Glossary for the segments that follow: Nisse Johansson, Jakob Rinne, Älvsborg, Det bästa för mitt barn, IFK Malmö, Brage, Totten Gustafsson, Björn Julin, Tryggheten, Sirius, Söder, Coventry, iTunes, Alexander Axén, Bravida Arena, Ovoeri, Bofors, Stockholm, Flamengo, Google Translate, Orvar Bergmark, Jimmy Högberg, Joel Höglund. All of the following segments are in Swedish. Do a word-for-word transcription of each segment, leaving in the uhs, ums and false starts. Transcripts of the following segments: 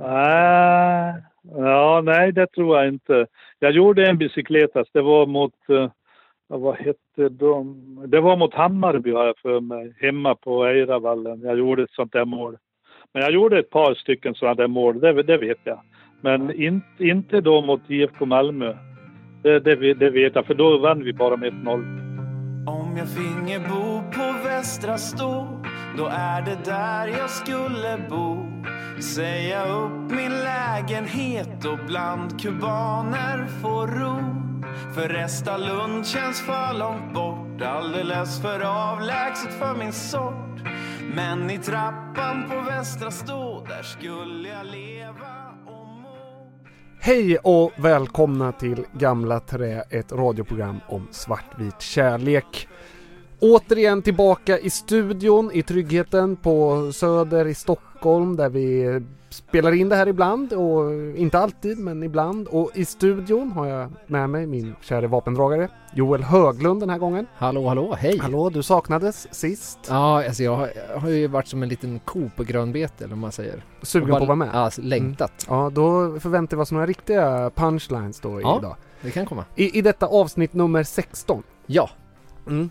Uh, ja, nej, det tror jag inte. Jag gjorde en bicykletas. Det var mot, uh, vad hette de? Det var mot Hammarby här för mig, hemma på Eyravallen. Jag gjorde ett sånt där mål. Men jag gjorde ett par stycken sådana där mål, det, det vet jag. Men in, inte då mot I F K Malmö. Det, det, det vet jag, för då vann vi bara med ett noll. Om jag finge bo på Västra Stå, då är det där jag skulle bo. Säga upp min lägenhet och bland kubaner få ro. För resta Lund känns för långt bort, alldeles för avlägset för min sort. Men i trappan på Västra Stå, där skulle jag leva. Hej och välkomna till Gamla Trä, ett radioprogram om svartvit kärlek. Återigen tillbaka i studion i Tryggheten på Söder i Stockholm, där vi spelar in det här ibland, och inte alltid men ibland. Och i studion har jag med mig min kära vapendragare Joel Höglund den här gången. Hallå, hallå, hej. Hallå, du saknades sist. Ja, alltså jag har, jag har ju varit som en liten ko på grönbete, eller om man säger. Sugen bara, på att vara med? Ja, alltså, längtat. Mm. Ja, då förväntar vi oss några riktiga punchlines då ja, idag. Det kan komma. I, i detta avsnitt nummer sexton. Ja. Mm.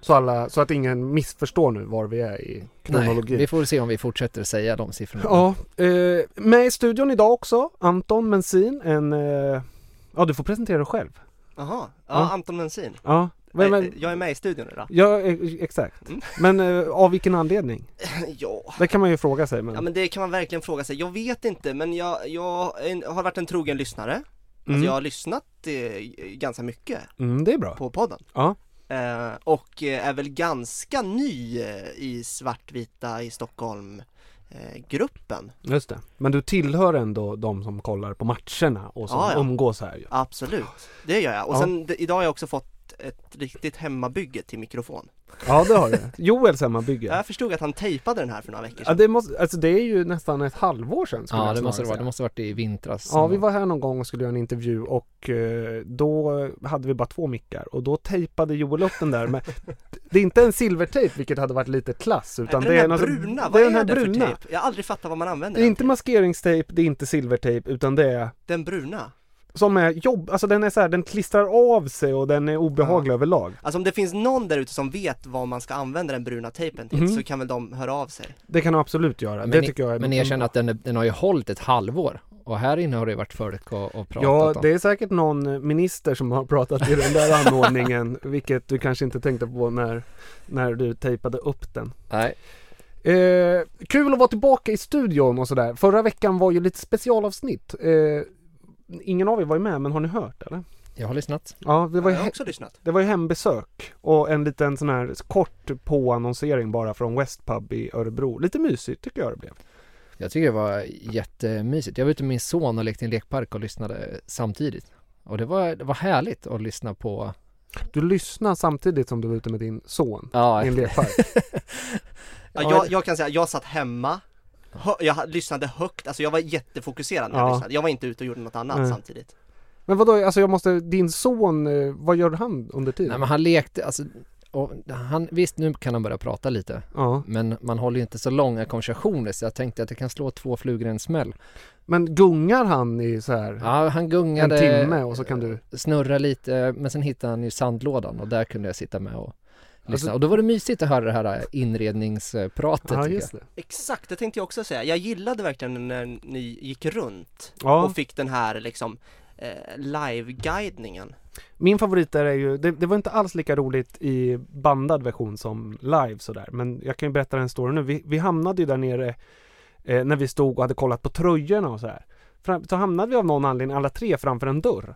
Så, alla, så att ingen missförstår nu var vi är i kronologin. Vi får se om vi fortsätter säga de siffrorna. Ja, eh, med i studion idag också Anton Mencin. En, eh, ja, du får presentera dig själv. Jaha, ja, ja. Anton Mencin. Ja. Men, men, jag är med i studion idag. Ja, exakt. Mm. Men eh, av vilken anledning? Ja. Det kan man ju fråga sig. Men... Ja, men det kan man verkligen fråga sig. Jag vet inte, men jag, jag har varit en trogen lyssnare. Mm. Alltså jag har lyssnat eh, ganska mycket mm, det är bra. På podden. Ja. Uh, och uh, är väl ganska ny uh, i Svartvita i Stockholm uh, gruppen. Just det. Men du tillhör ändå de som kollar på matcherna och som ah, ja. Omgås här ju. Absolut. Det gör jag. Och ja. sen d- idag har jag också fått ett riktigt hemmabygge till mikrofon. Ja, det har du. Joels hemmabygge. Jag förstod att han tejpade den här för några veckor sedan. Ja, det måste, alltså det är ju nästan ett halvår sedan. Ja, det måste det vara. Det måste ha varit i vintras. Ja, vi var här någon gång och skulle göra en intervju, och då hade vi bara två mickar och då tejpade Joel upp den där. Men det är inte en silvertejp, vilket hade varit lite klass, utan det är den här bruna. Vad är den här bruna? Jag har aldrig fattat vad man använder. Det är inte maskeringstejp, det är inte silvertejp, utan det är... Den bruna. Som är jobb, alltså den är så här, den klistrar av sig och den är obehaglig ja. Överlag. Alltså om det finns någon där ute som vet vad man ska använda den bruna tejpen till mm. så kan väl de höra av sig. Det kan de absolut göra. Men, det ni, tycker jag är men jag känner att den, är, den har ju hållit ett halvår. Och här inne har det varit folk och, och pratat om. Ja, det är säkert någon minister som har pratat i den där anordningen, vilket du kanske inte tänkte på när, när du tejpade upp den. Nej. Eh, kul att vara tillbaka i studion och sådär. Förra veckan var ju lite specialavsnitt. Eh, Ingen av er var ju med, men har ni hört eller? Jag har lyssnat. Ja, det var ju, jag har också lyssnat. Det var ju hembesök och en liten sån här kort påannonsering bara från Westpub i Örebro. Lite mysigt tycker jag det blev. Jag tycker det var jättemysigt. Jag var ute med min son och lekte i en lekpark och lyssnade samtidigt. Och det var, det var härligt att lyssna på. Du lyssnar samtidigt som du var ute med din son ja, i en lekpark. ja, jag, jag kan säga jag satt hemma. Jag lyssnade högt, alltså jag var jättefokuserad när jag ja. lyssnade. Jag var inte ute och gjorde något annat Nej. Samtidigt. Men vadå, alltså jag måste, din son, vad gör han under tiden? Nej men han lekte, alltså, och han, visst nu kan han börja prata lite. Ja. Men man håller ju inte så långa konversationer, så jag tänkte att det kan slå två flugor i en smäll. Men gungar han i så här ja, han gungade, en timme och så kan du snurra lite, men sen hittade han ju sandlådan och där kunde jag sitta med och Alltså, och då var det mysigt att höra det här inredningspratet. Ja, just det. Exakt, det tänkte jag också säga. Jag gillade verkligen när ni gick runt ja. Och fick den här liksom, eh, live-guidningen. Min favorit är ju, det, det var inte alls lika roligt i bandad version som live sådär. Men jag kan ju berätta den storyn nu. Vi, vi hamnade ju där nere eh, när vi stod och hade kollat på tröjorna och sådär. Fram, så hamnade vi av någon anledning alla tre framför en dörr.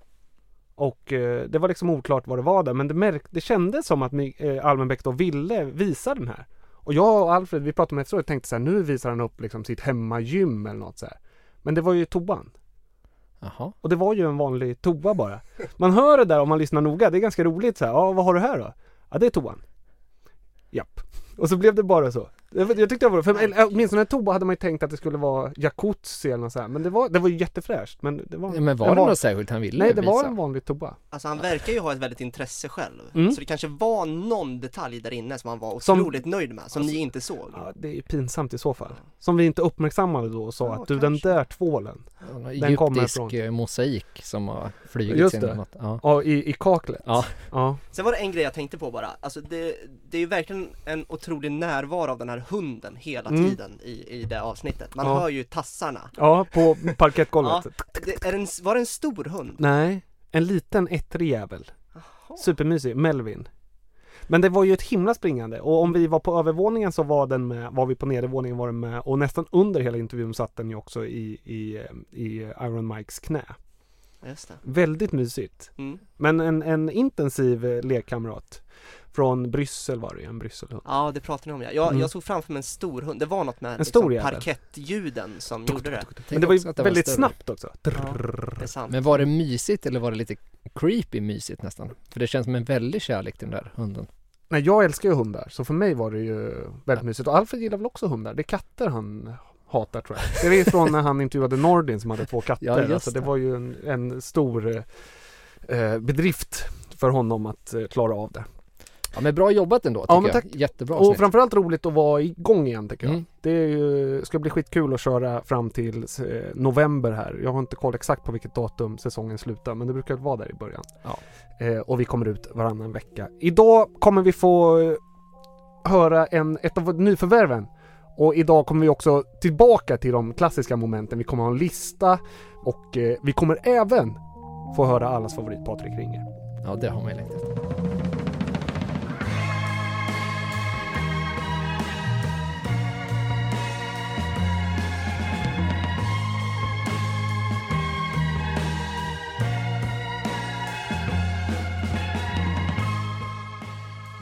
Och eh, det var liksom oklart vad det var där. Men det, märk- det kändes som att eh, Almenbäck då ville visa den här. Och jag och Alfred, vi pratade om efteråt och tänkte så här, nu visar han upp liksom sitt hemmagym eller något så här. Men det var ju toan. Aha. Och det var ju en vanlig toa bara. Man hör det där om man lyssnar noga, det är ganska roligt så här. Ja, vad har du här då? Ja, det är toan. Japp. Och så blev det bara så. Jag tyckte det var, för minst en toa hade man ju tänkt att det skulle vara jacuzzi eller något så här, men det var det var ju jättefräscht, men det var, ja, men var det något särskilt han ville? Nej, det visa. Var en vanlig toa. Alltså han verkar ju ha ett väldigt intresse själv. Mm. Så det kanske var någon detalj där inne som han var otroligt som, nöjd med som alltså, ni inte såg. Ja, det är ju pinsamt i så fall. Som vi inte uppmärksammade då och sa ja, att du kanske. Den där tvålen. Ja, den kommer från mosaik som har flugit in något. Ja. ja, i i kaklet. Ja. ja. Sen var det en grej jag tänkte på bara. Alltså det det är ju verkligen en otrolig närvaro av den här hunden hela mm. tiden i, i det avsnittet. Man ja. hör ju tassarna. Ja, på parkettgolvet. Ja. Det, är det en, var det en stor hund? Nej, en liten ettrig jävel. Supermysig, Melvin. Men det var ju ett himla springande. Och om vi var på övervåningen så var den med, var vi på nedervåningen var den med, och nästan under hela intervjun satt den ju också i, i, i Iron Mikes knä. Just det. Väldigt mysigt. Mm. Men en, en intensiv lekkamrat. Från Bryssel var det ju, en Brysselhund. Ja, det pratade ni om. Ja. Jag, mm. jag såg framför mig en stor hund. Det var något med liksom, parkettljuden som tok, gjorde tok, tok, tok. Det. Men det var ju det väldigt var snabbt också. Ja, det men var det mysigt eller var det lite creepy mysigt nästan? För det känns som en väldig kärlek till den där hunden. Nej, jag älskar ju hundar. Så för mig var det ju väldigt ja. mysigt. Och Alfred gillar väl också hundar. Det är katter han hatar, tror jag. Det är från när han intervjuade Nordin som hade två katter. Ja, just alltså, det var ju en, en stor eh, bedrift för honom att eh, klara av det. Ja, men bra jobbat ändå, tycker ja, men tack. Jag. Jättebra avsnitt. Och framförallt roligt att vara igång igen, tycker jag. Mm. Det är ju, ska bli skitkul att köra fram till eh, november här. Jag har inte koll exakt på vilket datum säsongen slutar, men det brukar vara där i början. Ja. Eh, och vi kommer ut varannan vecka. Idag kommer vi få eh, höra en, ett av nyförvärven. Och idag kommer vi också tillbaka till de klassiska momenten. Vi kommer ha en lista och eh, vi kommer även få höra allas favorit Patrik Ringer. Ja, det har man ju längtat.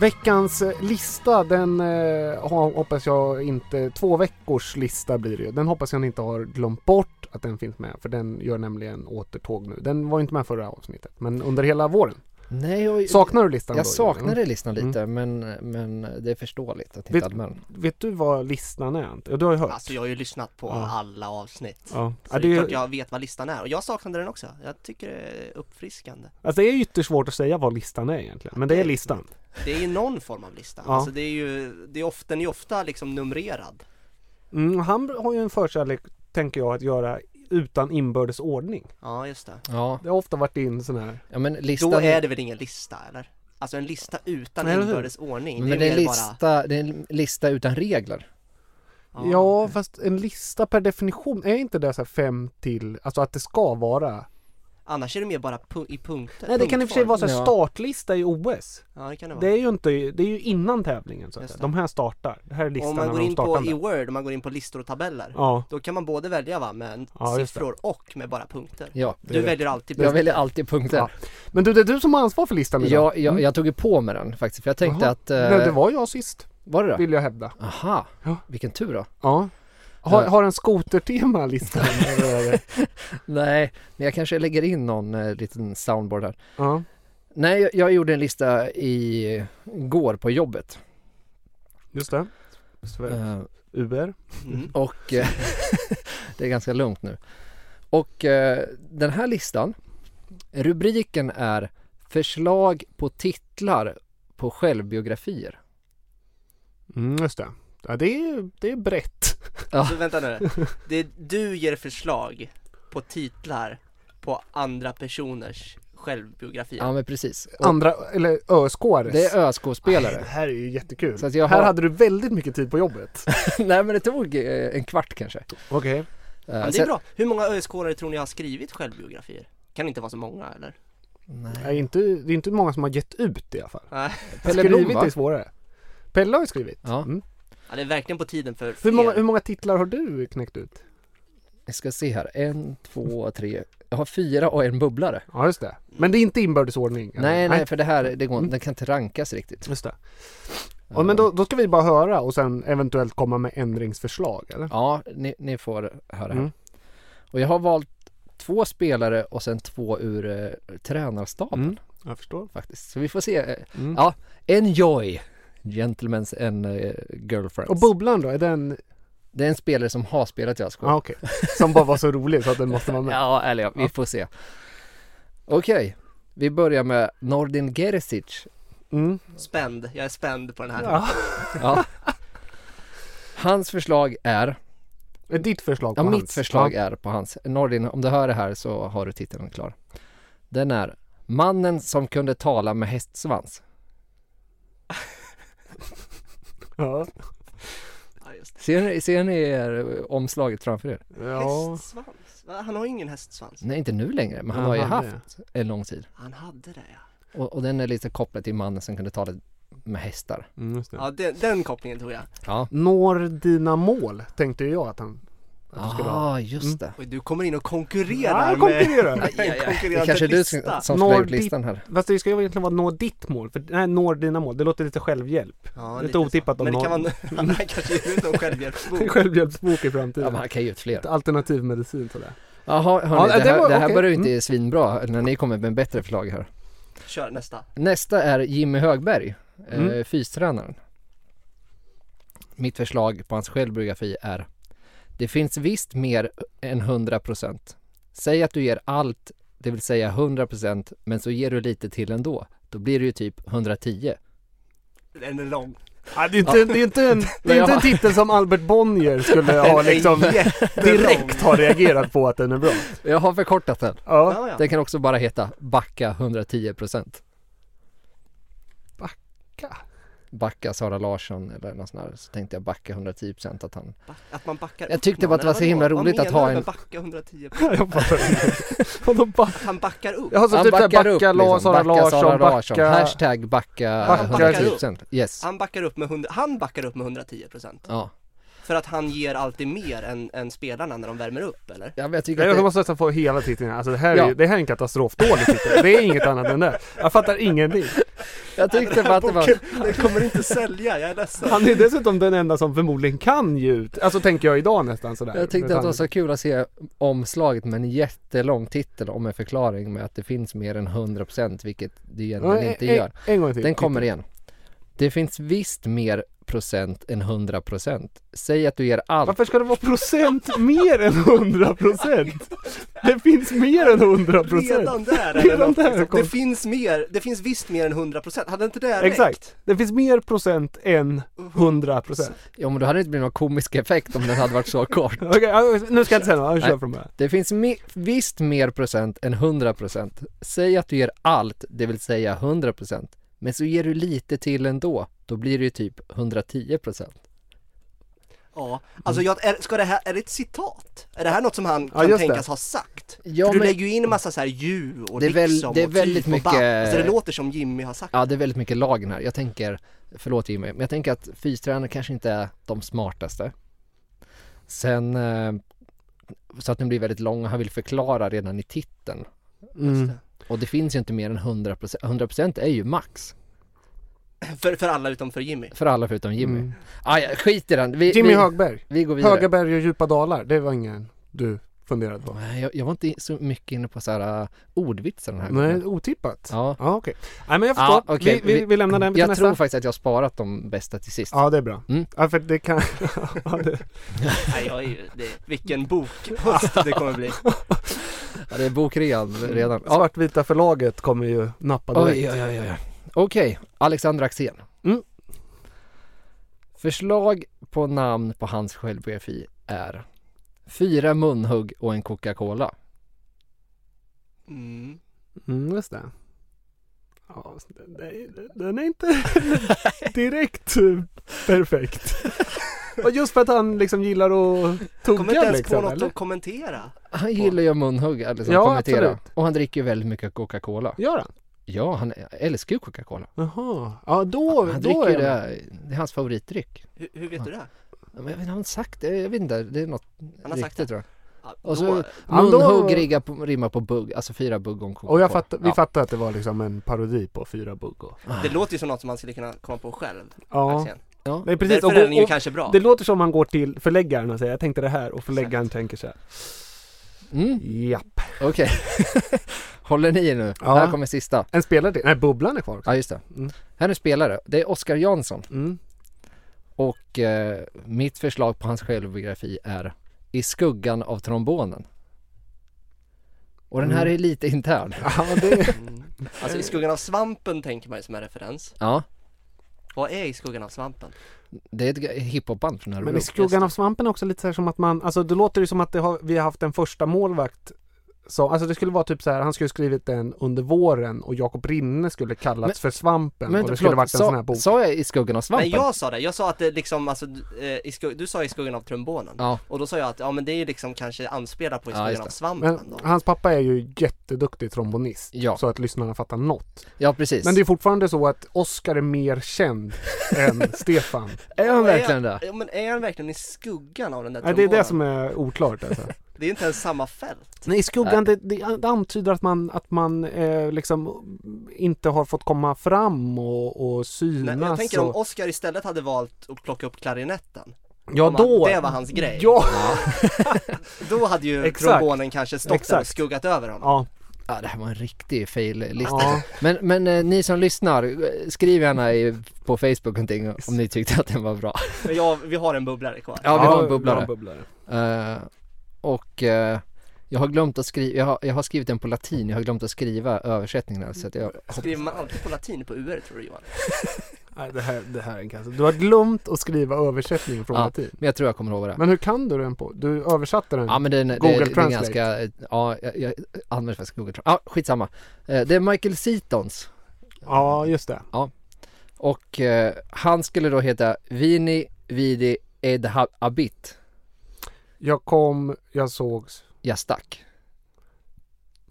Veckans lista, den eh, hoppas jag inte, två veckors lista blir det ju. Den hoppas jag inte har glömt bort att den finns med, för den gör nämligen återtåg nu. Den var inte med förra avsnittet, men under hela våren. Nej, jag, saknar du listan? Jag då, saknade mm. listan lite, mm. men, men det är förståeligt att hitta allmän. Vet du vad listan är? Du har ju hört. Alltså jag har ju lyssnat på ja. alla avsnitt. Ja. Så ja, det är ju... klart jag vet vad listan är. Och jag saknade den också. Jag tycker det är uppfriskande. Alltså det är ytterst svårt att säga vad listan är egentligen. Men det är listan. Det är ju någon form av lista. Ja. Alltså det är ju, det är ofta, den är ofta liksom numrerad. Mm, han har ju en förkärlek, tänker jag, att göra utan inbördes ordning. Ja, just det. Ja. Det har ofta varit in sån här. Ja, men listan... Då är det väl ingen lista, eller? Alltså en lista utan Nej, inbördes ordning. Men det är, det är lista, bara... det är en lista utan regler. Ja, ja, fast en lista per definition är inte det så här fem till... Alltså att det ska vara... Annars är det mer bara pu- i punkter. Nej, det kan i och för sig vara så här startlista i O S. Ja, det kan det vara. Det är ju inte, det är ju innan tävlingen så att de här startar. Det här är listan. Om man går in på i Word, om man går in på listor och tabeller, ja. Då kan man både välja va med ja, siffror och med bara punkter. Ja, du väljer alltid punkter. Jag väljer alltid punkter. Ja. Men du, det är du som har ansvar för listan idag. Ja, jag, jag tog ju på med den faktiskt för jag tänkte Aha. att eh... Nej, det var jag sist. Var det då? Vill jag hävda. Aha. Ja. Vilken tur då. Ja. Har, har en skotertema listan? Nej, men jag kanske lägger in någon eh, liten soundboard här. Uh-huh. Nej, jag, jag gjorde en lista i går på jobbet. Just det. Uh, Uber. Mm. Och eh, det är ganska lugnt nu. Och eh, den här listan, rubriken är förslag på titlar på självbiografier. Mm, just det. Ja, det är, det är brett. Ja. Så vänta nu. Det är, du ger förslag på titlar på andra personers självbiografier. Ja, men precis. Och andra, eller ÖSK-are. Det är ÖSK-spelare. Det här är ju jättekul. Så att jag har... Här hade du väldigt mycket tid på jobbet. Nej, men det tog en kvart kanske. Okej. Okay. Uh, ja, det är bra. Hur många ÖSK-are tror ni har skrivit självbiografier? Kan det inte vara så många, eller? Nej. Nej, inte, det är inte många som har gett ut i alla fall. Nej. Pelle Blom, är svårare. Pelle har ju skrivit. Ja. Mm. Ja, det är verkligen på tiden för... Hur många, hur många titlar har du knäckt ut? Jag ska se här. En, två, tre. Jag har fyra och en bubblare. Ja, just det. Men det är inte inbördesordning. Nej, nej, nej, för det här det går, mm. den kan inte rankas riktigt. Just det. Ja. Men då, då ska vi bara höra och sen eventuellt komma med ändringsförslag, eller? Ja, ni, ni får höra. Mm. Och jag har valt två spelare och sen två ur uh, tränarstaben. Mm. Jag förstår. Faktiskt. Så vi får se. Mm. Ja, enjoy. Gentlemen's and uh, girlfriends. Och bubblan då, är den... Det är en spelare som har spelat i A I K. Ah, okay. Som bara var så rolig så att den måste vara med. Ja, eller ja, vi får se. Okej, okay. Vi börjar med Nordin Geresic. Mm. Spänd, jag är spänd på den här. Ja. Ja. Hans förslag är... är ditt förslag på ja, hans? Mitt förslag ja. Är på hans. Nordin, om du hör det här så har du titeln klar. Den är mannen som kunde tala med hästsvans. Ja. Ser ni, ser ni er omslaget framför er? Ja. Hästsvans? Han har ingen hästsvans. Nej, inte nu längre, men han ja, har ju haft det. En lång tid. Han hade det, ja. Och, och den är lite kopplad till mannen som kunde tala med hästar. Mm, just det. Ja, den, den kopplingen tror jag. Ja. Når dina mål, tänkte jag att han... Ja, just det. Mm. Du kommer in och konkurrerar. Ja, konkurrerar. Med... ja, ja, ja. Konkurrerar det kanske du lista. Som når ditt... listan här. Fast det ska ju egentligen vara nå ditt mål. För nej, når dina mål. Det låter lite självhjälp. Ja, lite otippat. Men det kan man... han kanske inte någon självhjälpsbok. Självhjälpsbok i framtiden. Ja, man kan ju ut fler. Alternativ medicin sådär. Jaha, hörni. Ja, det, det här, var, det här okay. börjar ju inte mm. svinbra när ni kommer med en bättre förslag här. Kör nästa. Nästa är Jimmy Högberg. Mm. Eh, fystränaren. Mitt förslag på hans självbiografi är: det finns visst mer än hundra procent. Säg att du ger allt, det vill säga hundra procent, men så ger du lite till ändå. Då blir det ju typ hundratio. Den är lång. Ja, det är inte, ja. Det är inte, en, det är inte en titel som Albert Bonnier skulle ha liksom, direkt ha reagerat på att den är bra. Jag har förkortat den. Ja. Den kan också bara heta Backa hundratio procent. Backa? Backa Sara Larsson eller något sånt där, så tänkte jag backa hundratio procent att han att man backar. Jag tyckte bara att det var så himla roligt att ha en backa hundratio procent. Han backar upp. Jag har så typ backar backa upp, liksom. Sara, Sara Larsson, Larsson. Backa... hashtag backa, backa hundra procent. Yes. Han backar upp med hundra han backar upp med hundratio procent. Ja. För att han ger alltid mer än, än spelarna när de värmer upp, eller? Ja, men jag tycker jag att det... måste nästan få hela titeln. Alltså det här, ja. Är, det här är en katastrofdålig titel. Det är inget annat än det. Jag fattar ingenting. Jag tyckte bara att det var... det kommer inte sälja, jag är ledsen. Han är dessutom den enda som förmodligen kan ge ut. Alltså tänker jag idag nästan sådär. Jag tyckte att det var så kul att se omslaget med en jättelång titel om en förklaring med att det finns mer än hundra procent, vilket det egentligen ja, inte en, gör. En gång till. Den kommer igen. Det finns visst mer procent än hundra procent. Säg att du ger allt. Varför ska det vara procent mer än hundra procent? Det finns mer än hundra procent. Redan där. Redan där det, finns mer, det finns visst mer än hundra procent. Hade inte det här exakt. Räckt? Det finns mer procent än hundra procent. Ja, men då hade det inte blivit någon komisk effekt om den hade varit så kort. Okej, okay, nu ska jag inte säga något. Jag kör från det. Det finns mi- visst mer procent än hundra procent. Säg att du ger allt, det vill säga hundra procent. Men så ger du lite till ändå. Då blir det ju typ hundratio procent. Ja, alltså jag, är, ska det här, är det ett citat? Är det här något som han kan ja, tänkas det. Ha sagt? Ja, för du men, lägger ju in en massa så här ju och det är väl, liksom det är och väldigt typ mycket, och alltså det låter som Jimmy har sagt. Ja, det är väldigt mycket lagen här. Jag tänker, förlåt Jimmy, men jag tänker att fystränare kanske inte är de smartaste. Sen, så att den blir väldigt lång och han vill förklara redan i titeln. Mm. Och det finns ju inte mer än hundra procent. hundra procent är ju max. För, för alla utom för Jimmy. För alla förutom Jimmy. Mm. Ah, ja, skit i den. Vi, Jimmy vi, Högberg. Vi går vidare. Höga berg och djupa dalar. Det var ingen du funderade på. Nej, jag, jag var inte så mycket inne på så här ordvitsar den här gången. Nej, otippat. Ja, ah, okej. Okay. Nej, men jag förstår. Ah, okay. vi, vi, vi lämnar den till jag nästa. Jag tror faktiskt att jag har sparat de bästa till sist. Ja, det är bra. Mm. Ja, för det kan... ja, det... Nej, jag är ju... Det... Vilken bokpost det kommer bli. Ja, det är bokrean redan. Ja. Svartvita förlaget kommer ju nappa direkt. Oj, oj, oj, oj. Okej, okay. Alexander Axén. Mm. Förslag på namn på hans självbiografi är Fyra munhugg och en Coca-Cola. Mm, mm just det. Ja, den är, den är inte direkt perfekt. Och just för att han liksom gillar att tugga. Kommer inte ens liksom, på något eller? Att kommentera. Han gillar ju munhuggar. Liksom, ja, kommentera. Absolut. Och han dricker väldigt mycket Coca-Cola. Gör han? Ja, han älskar ju Coca-Cola. Jaha. Ja, då, han, han då dricker är det. Det är hans favoritdryck. Hur, hur vet ja. Du det? Ja, men jag vet, han har sagt det. Jag vet inte, det är något han har riktigt, sagt det. Tror jag. Och så munhugg rigga på, rimma på bugg, alltså fyra bugg och koko. Och jag fatt, vi ja. fattade att det var liksom en parodi på fyra bugg. Och... Det låter ju som något som man skulle kunna komma på själv. Ja. Ja. Nej, precis. Därför och, och, är den ju kanske bra. Det låter som man går till förläggaren och säger jag tänkte det här och förläggaren tänker så här. Mm. Japp. Okej. Okay. Håller ni nu? Ja. Här kommer sista. En spelare till. Nej, bubblan är kvar också. Ja, just det. Mm. Här är spelare. Det är Oskar Jansson. Mm. Och eh, mitt förslag på hans självbiografi är I skuggan av trombonen. Och den här mm. är lite intern. Ja, det är... Alltså I skuggan av svampen tänker man ju som en referens. Ja. Vad är I skuggan av svampen? Det är ett hiphopband från Örebro. Men I skuggan av svampen är också lite så här som att man... Alltså det låter ju som att det har, vi har haft en första målvakt. Så, alltså det skulle vara typ så här, han skulle skrivit den under våren och Jakob Rinne skulle kallats men, för svampen men, och det skulle plåt, varit en så, sån här bok. Sa jag I skuggan av svampen? Nej, jag sa det. Jag sa att det liksom, alltså, eh, skugg, du sa I skuggan av trombonen. Ja. Och då sa jag att ja, men det är liksom kanske anspelat på I skuggan ja, av svampen. Men, hans pappa är ju jätteduktig trombonist ja. så att lyssnarna fattar något. Ja, precis. Men det är fortfarande så att Oscar är mer känd än Stefan. Är han verkligen det? Ja, men är han verkligen i skuggan av den där trombonen? Ja, det är det som är oklart alltså. Det är inte ens samma fält. Nej, i skuggan, det, det, det antyder att man, att man eh, liksom inte har fått komma fram och, och synas. Nej, jag tänker och... om Oscar istället hade valt att plocka upp klarinetten. Ja, då... han, det var hans grej. Ja. Då hade ju trombonen kanske stått där och skuggat över honom. Ja. Ja, det här var en riktig fail-lista. Ja. Men, men eh, ni som lyssnar, skriv gärna i, på Facebook någonting om ni tyckte att den var bra. Ja, vi har en bubblare kvar. Ja, vi har en bubblare. Ja, vi har en bubblare. Uh, Och eh, jag har glömt att skriva, jag har, jag har skrivit den på latin, jag har glömt att skriva översättningen. Så att jag skriver man alltid på latin på U R, tror du, Johan? Nej, det här, det här är en kanske. Du har glömt att skriva översättningen från ja, latin. Men jag tror jag kommer ihåg det. Men hur kan du den på? Du översatte den. Ja, men den, Google det, Translate. Det är ganska, ja, jag, jag använder faktiskt Google Translate. Ja, skitsamma. Det är Michael Seatons. Ja, just det. Ja. Och eh, han skulle då heta Vini Vidi Edhabit. Jag kom, jag sågs. Jag stack.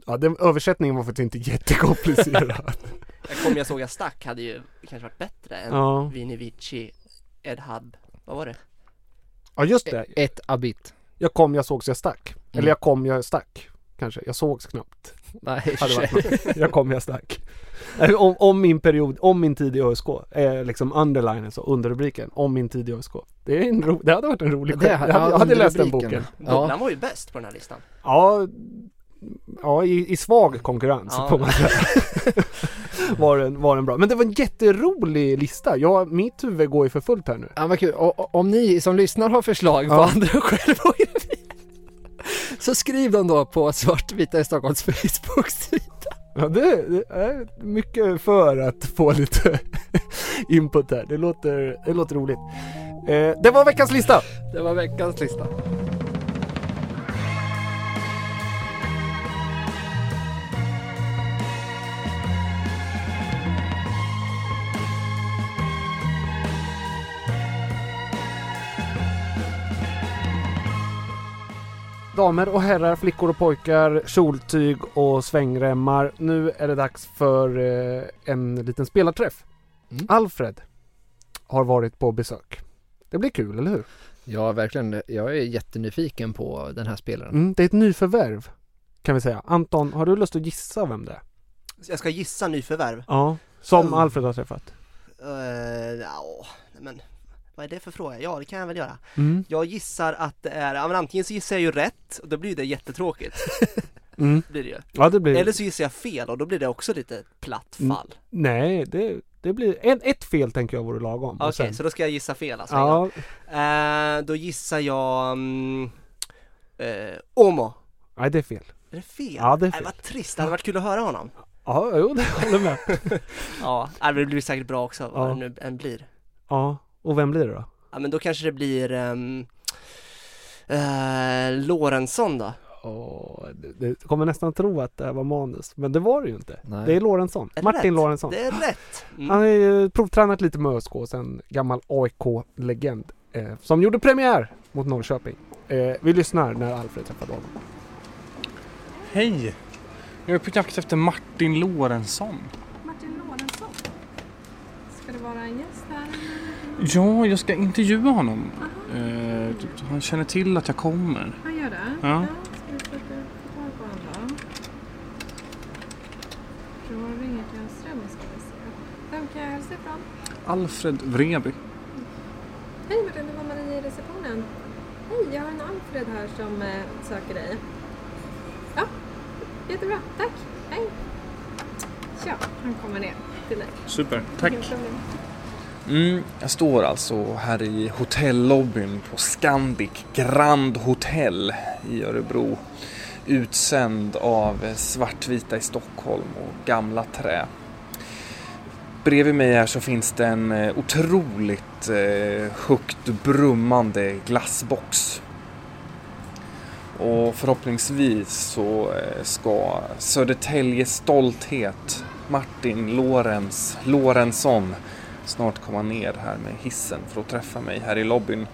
Ja, den översättningen var faktiskt inte jättekomplicerad. Jag kom, jag såg, jag stack hade ju kanske varit bättre än ja. Vinivici, Edhab. Vad var det? Ja, just det. E- ett abit. Jag kom, jag sågs, jag stack. Mm. Eller jag kom, jag stack. Kanske. Jag sågs knappt. Nej, jag kom, jag stack. Om, om min period, om min tid i ÖSK är liksom underline, så underrubriken om min tid i ÖSK. Det, är en ro, det hade varit en rolig ja, det, jag, hade, jag hade läst den boken. Ja. Den var ju bäst på den här listan. Ja, ja i, i svag konkurrens ja. På man var, den, var den bra. Men det var en jätterolig lista. Ja, mitt huvud går ju för fullt här nu. Ja, vad kul. Och, om ni som lyssnar har förslag ja. På andra själva så skriv dem då på Svartvita i Stockholms Facebook-sida. Ja, det, det är mycket för att få lite input här. Det låter, det låter roligt. Eh, det var veckans lista. Det var veckans lista. Damer och herrar, flickor och pojkar, kjoltyg och svängremmar. Nu är det dags för eh, en liten spelarträff. Mm. Alfred har varit på besök. Det blir kul, eller hur? Ja, verkligen. Jag är jättenyfiken på den här spelaren. Mm, det är ett nyförvärv, kan vi säga. Anton, har du lust att gissa vem det är? Jag ska gissa nyförvärv? Ja, som um, Alfred har träffat. Uh, ja, men... Vad är det för fråga? Ja, det kan jag väl göra. Mm. Jag gissar att det är... Ja, men antingen så gissar jag ju rätt och då blir det jättetråkigt. Mm. Blir det ju. Ja, det blir... Eller så gissar jag fel och då blir det också lite platt fall. N- nej, det, det blir... En, ett fel tänker jag vore lagom. Okej, okay, sen... så då ska jag gissa fel alltså. Ja. Uh, då gissar jag... Um, uh, Omo. Nej, det är fel. Är det fel? Ja, det är fel. Nej, vad trist. Det hade varit kul att höra honom. Ja, jo, det håller med. Ja, det blir säkert bra också vad ja. Det nu än blir. Ja. Och vem blir det då? Ja, men då kanske det blir um, uh, Lorentzson då. Oh, det, det kommer nästan tro att det var manus. Men det var det ju inte. Nej. Det är Lorentzson. Är det Martin rätt? Lorentzson. Det är rätt. Mm. Han har ju provtränat lite med ÖSK. En gammal A I K-legend. Eh, som gjorde premiär mot Norrköping. Eh, vi lyssnar när Alfred träffade honom. Hej. Jag är på jakt efter Martin Lorentzson. Martin Lorentzson? Ska det vara en gäst här? Ja, jag ska intervjua honom. Eh, han känner till att jag kommer. Han gör det? Ja. kan jag hälsa ifrån? Alfred Wreeby. Mm. Hej Martin, det var Maria i receptionen. Hej, jag har en Alfred här som eh, söker dig. Ja, jättebra. Tack. Hej. Ja, han kommer ner till dig. Super, tack. Mm, jag står alltså här i hotellobbyn på Scandic Grand Hotel i Örebro. Utsänd av Svartvita i Stockholm och Gamla Trä. Bredvid mig här så finns det en otroligt eh, högt brummande glassbox. Och förhoppningsvis så ska Södertälje stolthet Martin Lorentzson Lorentzson snart komma ner här med hissen för att träffa mig här i lobbyn.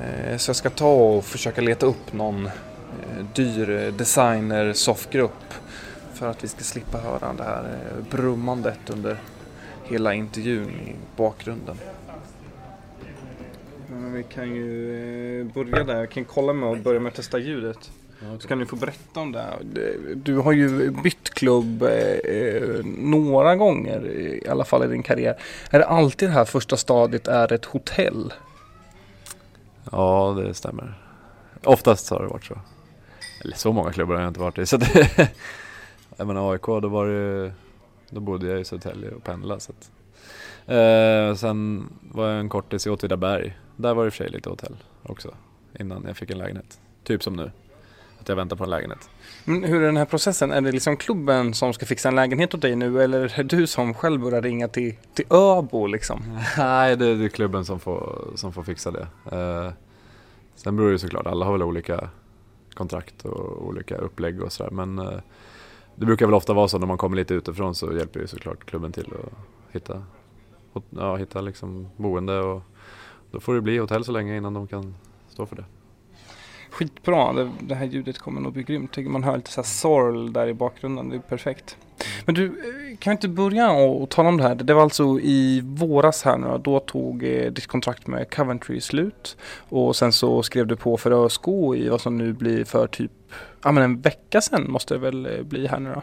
Eh, så jag ska ta och försöka leta upp någon eh, dyr designer soffgrupp för att vi ska slippa höra det här eh, brummandet under hela intervjun i bakgrunden. Ja, men vi kan ju eh, börja där. Jag kan kolla med och börja med att testa ljudet. Så kan du få berätta om det här. Du har ju bytt klubb eh, några gånger i alla fall i din karriär. Är det alltid det här första stadiet är ett hotell? Ja, det stämmer. Oftast har det varit så. Eller så många klubbar har jag inte varit i. Så det, jag menar A I K, då var det, då bodde jag i Södertälje och pendlade. Så att. Eh, sen var jag en kortis i Åtvidaberg. Där var det i och för sig lite hotell också innan jag fick en lägenhet. Typ som nu. Att jag väntar på en lägenhet. Men hur är den här processen? Är det liksom klubben som ska fixa en lägenhet åt dig nu? Eller är det du som själv börjar ringa till, till Öbo liksom? Nej, det är, det är klubben som får, som får fixa det. Eh, sen beror det såklart. Alla har väl olika kontrakt och olika upplägg och sådär. Men eh, det brukar väl ofta vara så när man kommer lite utifrån så hjälper ju såklart klubben till att hitta, ja, hitta liksom boende. Och då får det bli hotell så länge innan de kan stå för det. Skitbra, det, det här ljudet kommer nog bli grymt. Man hör lite så här sorl där i bakgrunden, det är perfekt. Men du, kan vi inte börja och tala om det här? Det var alltså i våras här nu, då tog eh, ditt kontrakt med Coventry slut. Och sen så skrev du på för ÖSK i vad som nu blir för typ ja, men en vecka sen måste det väl bli här nu då.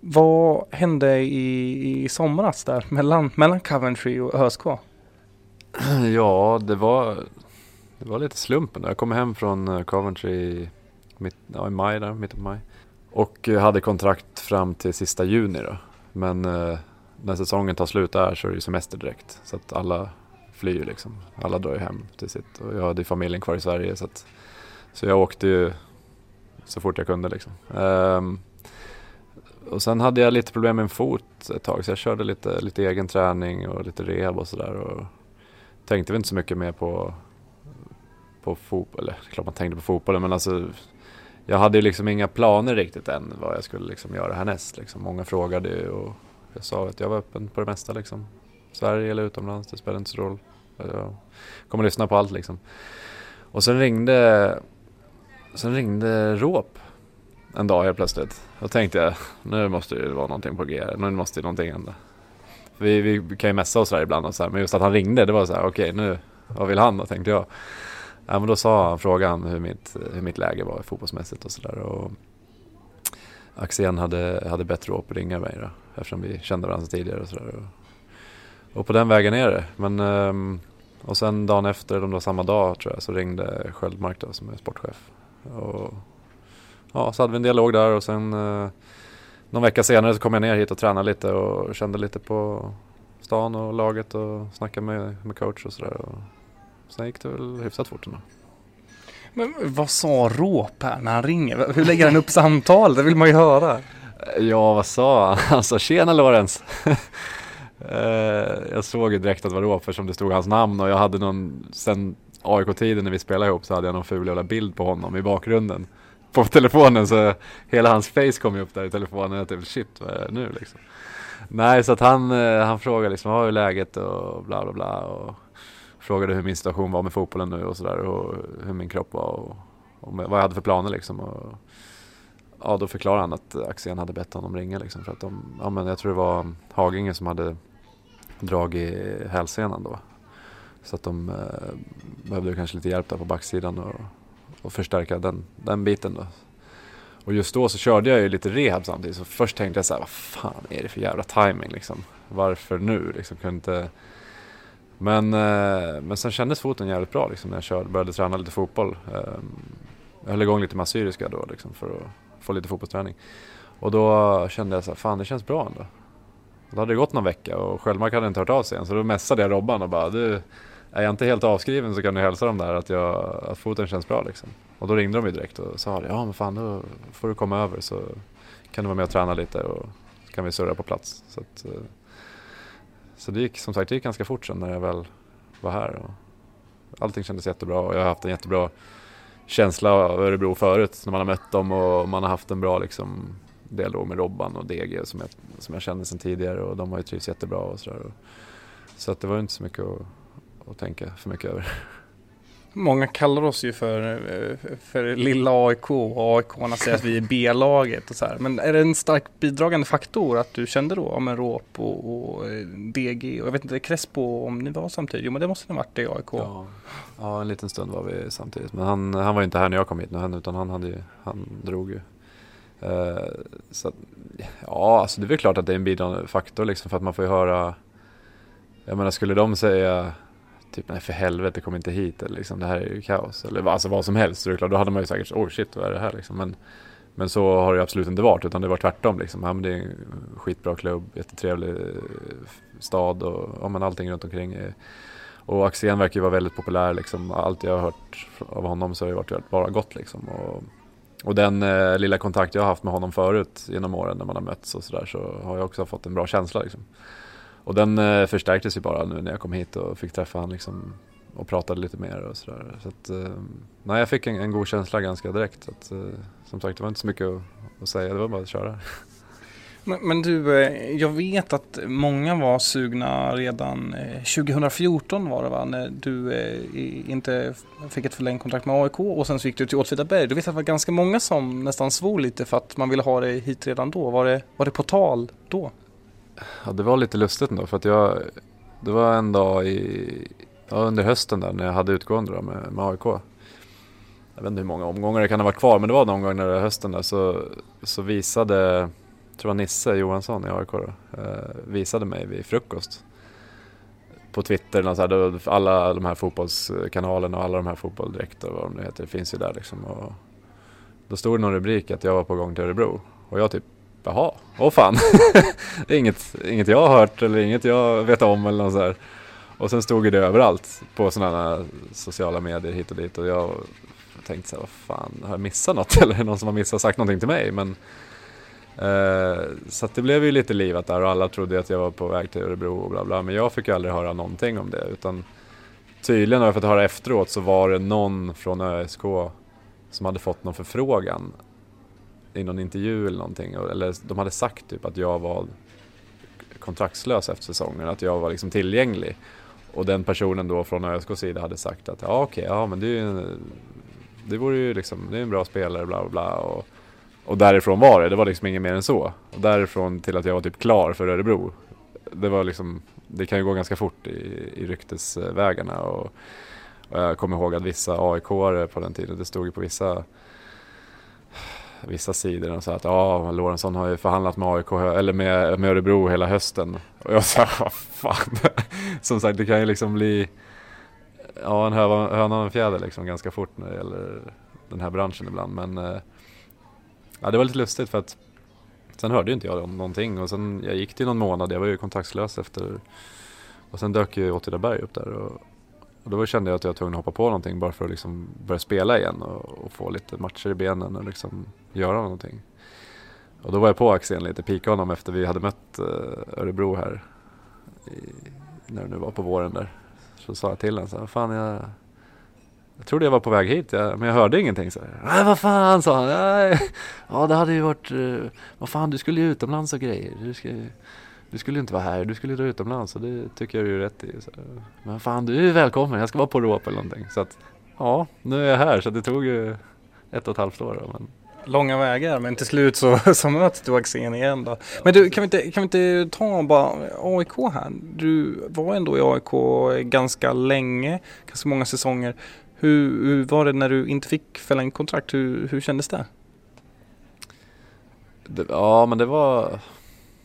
Vad hände i, i somras där mellan, mellan Coventry och ÖSK? Ja, det var... Det var lite slumpen. Jag kom hem från Coventry mitt, ja, i maj där, mitt i maj. Och hade kontrakt fram till sista juni då. Men eh, när säsongen tar slut där så är det semester direkt. Så att alla flyr liksom. Alla drar ju hem till sitt. Och jag hade familjen kvar i Sverige. Så, att, så jag åkte ju så fort jag kunde liksom. Ehm, och sen hade jag lite problem med en fot ett tag. Så jag körde lite, lite egen träning och lite rehab och sådär. Och tänkte väl inte så mycket mer på... på fotboll, eller klart man tänkte på fotbollen, men alltså jag hade ju liksom inga planer riktigt än vad jag skulle liksom göra härnäst liksom. Många frågade ju och jag sa att jag var öppen på det mesta liksom. Sverige eller utomlands, det spelar inte så roll. Jag kommer lyssna på allt liksom. Och sen ringde sen ringde Råp en dag helt plötsligt. Då tänkte jag, nu måste det vara någonting på G, nu måste det någonting hända. Vi, vi kan ju messa oss där ibland och så här, men just att han ringde, det var så här, okej, nu, vad vill han då, tänkte jag. Ja, men då sa han, frågade han hur mitt, hur mitt läge var fotbollsmässigt och sådär. Och Axén hade, hade bättre att ringa mig då, eftersom vi kände varandra tidigare och sådär. Och, och på den vägen är det. Men, och sen dagen efter, de då samma dag tror jag, så ringde Sköldmark då, som är sportchef. Och, ja, så hade vi en dialog där och sen någon vecka senare så kom jag ner hit och tränade lite och kände lite på stan och laget och snackade med, med coach och sådär. Och, sen gick det väl hyfsat fort ändå. Men vad sa Råp här när han ringer? Hur lägger han upp samtal? Det vill man ju höra. Ja, vad sa han? Han sa, tjena Lorenz. Jag såg ju direkt att det var Råp, för som det stod hans namn. Och jag hade någon, sen A I K-tiden när vi spelade ihop så hade jag någon ful jävla bild på honom i bakgrunden. På telefonen, så hela hans face kom ju upp där i telefonen. Jag typ, shit, vad är det nu liksom? Nej, så att han, han frågade liksom, hur är läget och bla bla bla och... frågade hur min situation var med fotbollen nu och sådär och hur min kropp var och, och vad jag hade för planer liksom. Och, ja, då förklarade han att Axén hade bett honom ringa liksom för att de, ja men jag tror det var Haginge som hade drag i hälsenan då. Så att de eh, behövde kanske lite hjälp där på backsidan och, och förstärka den, den biten då. Och just då så körde jag ju lite rehab samtidigt. Så först tänkte jag så här, vad fan är det för jävla timing liksom? Varför nu? Liksom, kunde inte... Men, eh, men sen kändes foten jävligt bra liksom, när jag körde, började träna lite fotboll. Eh, jag höll igång lite med Assyriska då liksom, för att få lite fotbollsträning. Och då kände jag så här, fan det känns bra ändå. Och då hade det gått någon vecka och Självmark hade inte hört av sig än. Så då mässade jag Robban och bara, du, är jag inte helt avskriven så kan du hälsa dem där att, jag, att foten känns bra liksom. Och då ringde de ju direkt och sa, ja men fan då får du komma över så kan du vara med och träna lite och så kan vi surra på plats. Så att... Så det gick som sagt det gick ganska fort sen när jag väl var här. Och allting kändes jättebra och jag har haft en jättebra känsla av Örebro förut när man har mött dem och man har haft en bra liksom, dialog med Robban och D G som jag, som jag kände sedan tidigare och de har ju trivs jättebra och sådär. Så att det var inte så mycket att, att tänka för mycket över. Många kallar oss ju för, för lilla A I K och A I K-arna säger att vi är B-laget och så här. Men är det en stark bidragande faktor att du kände då om en Råp och, och D G och jag vet inte, Crespo om ni var samtidigt? Jo men det måste ha varit det i A I K. Ja. ja, en liten stund var vi samtidigt. Men han, han var ju inte här när jag kom hit nu utan han, hade ju, han drog ju. Uh, så att, ja, alltså det är väl klart att det är en bidragande faktor liksom, för att man får ju höra, jag menar skulle de säga... Typ, nej för helvete, kom inte hit. Eller, liksom, det här är ju kaos. Eller alltså, vad som helst. Så det är klart, då hade man ju säkert, oh shit, vad är det här? Liksom. Men, men så har det absolut inte varit. Utan det var tvärtom. Liksom. Ja, men det är en skitbra klubb, jättetrevlig stad. Och ja, men allting runt omkring. Är, och Axén verkar ju vara väldigt populär. Liksom. Allt jag har hört av honom så har det varit bara gott. Liksom. Och, och den eh, lilla kontakt jag har haft med honom förut genom åren när man har mötts och sådär, så har jag också fått en bra känsla. Liksom. Och den eh, förstärktes ju bara nu när jag kom hit och fick träffa han liksom, och pratade lite mer och sådär. Så att, eh, nej, jag fick en, en god känsla ganska direkt. Så att, eh, som sagt, det var inte så mycket att, att säga, det var bara att köra. Men, men du, eh, jag vet att många var sugna redan eh, tjugofjorton var det va? När du eh, inte fick ett förlängt kontrakt med A I K och sen så gick du till Åtvidaberg. Du vet att det var ganska många som nästan svor lite för att man ville ha dig hit redan då. Var det, var det på tal då? Ja, det var lite lustigt ändå för att jag, det var en dag i, ja, under hösten där när jag hade utgående då med, med A I K. Jag vet inte hur många omgångar det kan ha varit kvar, men det var någon gång när hösten där så, så visade, jag tror jag Nisse Johansson i A I K då, eh, visade mig vid frukost på Twitter. Någon så här, då, alla de här fotbollskanalerna och alla de här fotbollsdirekt och vad de nu heter, det finns ju där liksom. Och då stod det någon rubrik att jag var på gång till Örebro och jag typ, jaha, åh fan. inget, inget jag har hört eller inget jag vet om eller något så här. Och sen stod det överallt på sådana sociala medier hit och dit. Och jag tänkte så här, vad fan, har jag missat något? Eller är det någon som har missat sagt någonting till mig? Men, eh, så att det blev ju lite livat där och alla trodde att jag var på väg till Örebro och bla bla. Men jag fick ju aldrig höra någonting om det. Utan tydligen har jag fått höra efteråt så var det någon från ÖSK som hade fått någon förfrågan i någon intervju eller någonting, eller de hade sagt typ att jag var kontraktslös efter säsongen, att jag var liksom tillgänglig, och den personen då från ÖSK:s sida hade sagt att ja okej, ja men det är ju en, det vore ju liksom, det är en bra spelare bla bla bla, och, och därifrån var det det var liksom inget mer än så, och därifrån till att jag var typ klar för Örebro, det var liksom, det kan ju gå ganska fort i, i ryktesvägarna, och, och jag kommer ihåg att vissa A I K-are på den tiden, det stod ju på vissa vissa sidor och sa att ja, Lorentzson har ju förhandlat med A I K eller med, med Örebro hela hösten, och jag sa vad fan som sagt, det kan ju liksom bli ja, en hö- höna och en fjäder liksom ganska fort när det gäller den här branschen ibland, men ja, det var lite lustigt för att sen hörde ju inte jag någonting, och sen jag gick till någon månad, jag var ju kontaktslös efter, och sen dök ju Åtvidaberg upp där, och Och då kände jag att jag var tvungen att hoppa på någonting bara för att liksom börja spela igen och, och få lite matcher i benen och liksom göra någonting. Och då var jag på Axén lite, pika honom efter vi hade mött Örebro här i, när det nu var på våren där. Så sa jag till honom så här, fan jag, jag trodde jag var på väg hit, jag, men jag hörde ingenting. Så här, nej vad fan, sa han, nej. Ja det hade ju varit, vad fan du skulle ju utomlands och grejer, du ska ju... Du skulle inte vara här, du skulle dra utomlands, så det tycker jag du är rätt i. Så, men fan, du är välkommen, jag ska vara på Råp eller någonting. Så att, ja, nu är jag här, så det tog ju ett och ett halvt år. Då, men... Långa vägar, men till slut så, så möts du Axén igen då. Men du, kan vi inte, kan vi inte ta bara A I K här? Du var ändå i A I K ganska länge, ganska många säsonger. Hur, hur var det när du inte fick fälla en kontrakt? Hur, hur kändes det? Det, ja, men det var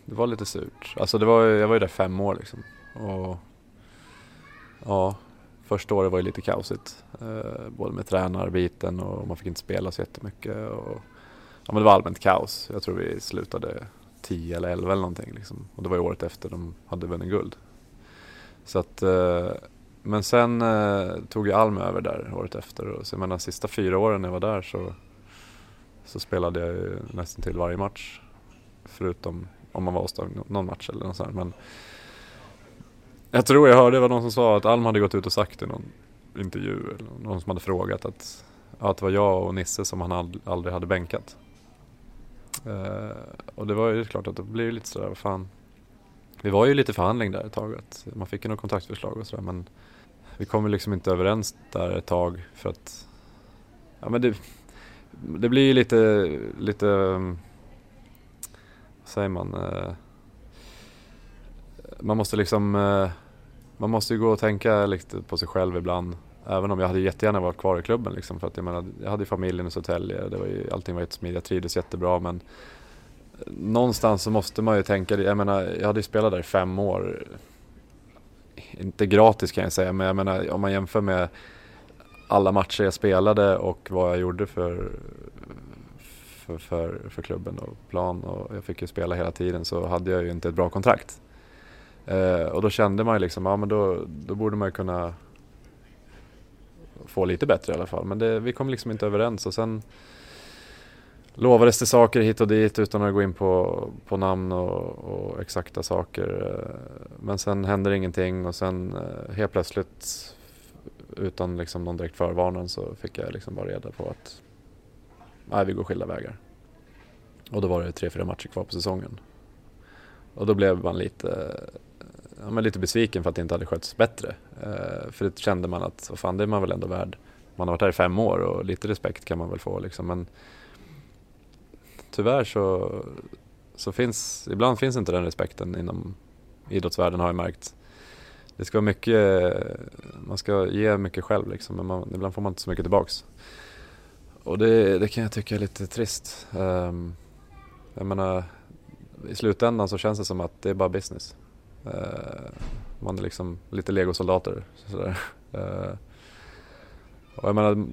det var lite surt. Alltså det var, jag var ju där fem år liksom. Och ja, första året var ju lite kaosigt. Eh, både med tränarbiten och man fick inte spela så jättemycket. Och, ja, men det var allmänt kaos. Jag tror vi slutade tio eller elva eller någonting liksom. Och det var ju året efter de hade vunnit guld. Så att... Eh, men sen eh, tog ju Alm över där året efter. Och så, jag menar, de sista fyra åren när jag var där så, så spelade jag ju nästan till varje match. Förutom om man var hos någon match eller något sånt. Men jag tror jag hörde, det var någon som sa att Alm hade gått ut och sagt i någon intervju. Eller någon som hade frågat att, att det var jag och Nisse som han ald- aldrig hade bänkat. Eh, och det var ju klart att det blev lite sådär, vad fan. Vi var ju lite förhandling där ett tag. Att man fick ju något kontaktförslag och sådär. Men vi kom ju liksom inte överens där ett tag. För att... Ja, men det, det blir ju lite... lite vad säger man? Eh, man måste liksom... Eh, man måste ju gå och tänka lite på sig själv ibland. Även om jag hade jättegärna varit kvar i klubben. Liksom, för att jag menar, jag hade ju familjen i Södertälje. Det var ju, allting var jättesmidigt. Jag trivdes jättebra, men... någonstans så måste man ju tänka, jag menar, jag hade ju spelat där i fem år, inte gratis kan jag säga, men jag menar, om man jämför med alla matcher jag spelade och vad jag gjorde för för, för, för klubben och plan, och jag fick ju spela hela tiden, så hade jag ju inte ett bra kontrakt, eh, och då kände man ju liksom, ja men då, då borde man ju kunna få lite bättre i alla fall, men det, vi kom liksom inte överens, och sen lovades det saker hit och dit utan att gå in på, på namn och, och exakta saker. Men sen händer ingenting, och sen helt plötsligt utan liksom någon direkt förvarning så fick jag liksom bara reda på att nej, vi går skilda vägar. Och då var det tre, fyra matcher kvar på säsongen. Och då blev man lite, ja, men lite besviken för att det inte hade skötts bättre. För det kände man att, vad fan, det är man väl ändå värd. Man har varit här i fem år och lite respekt kan man väl få liksom, men tyvärr så, så finns, ibland finns inte den respekten inom idrottsvärlden, har jag märkt. Det ska vara mycket, man ska ge mycket själv liksom, men man, ibland får man inte så mycket tillbaks. Och det, det kan jag tycka är lite trist. Um, jag menar, i slutändan så känns det som att det är bara business. Uh, man är liksom lite legosoldater. Sådär. Uh, och jag menar,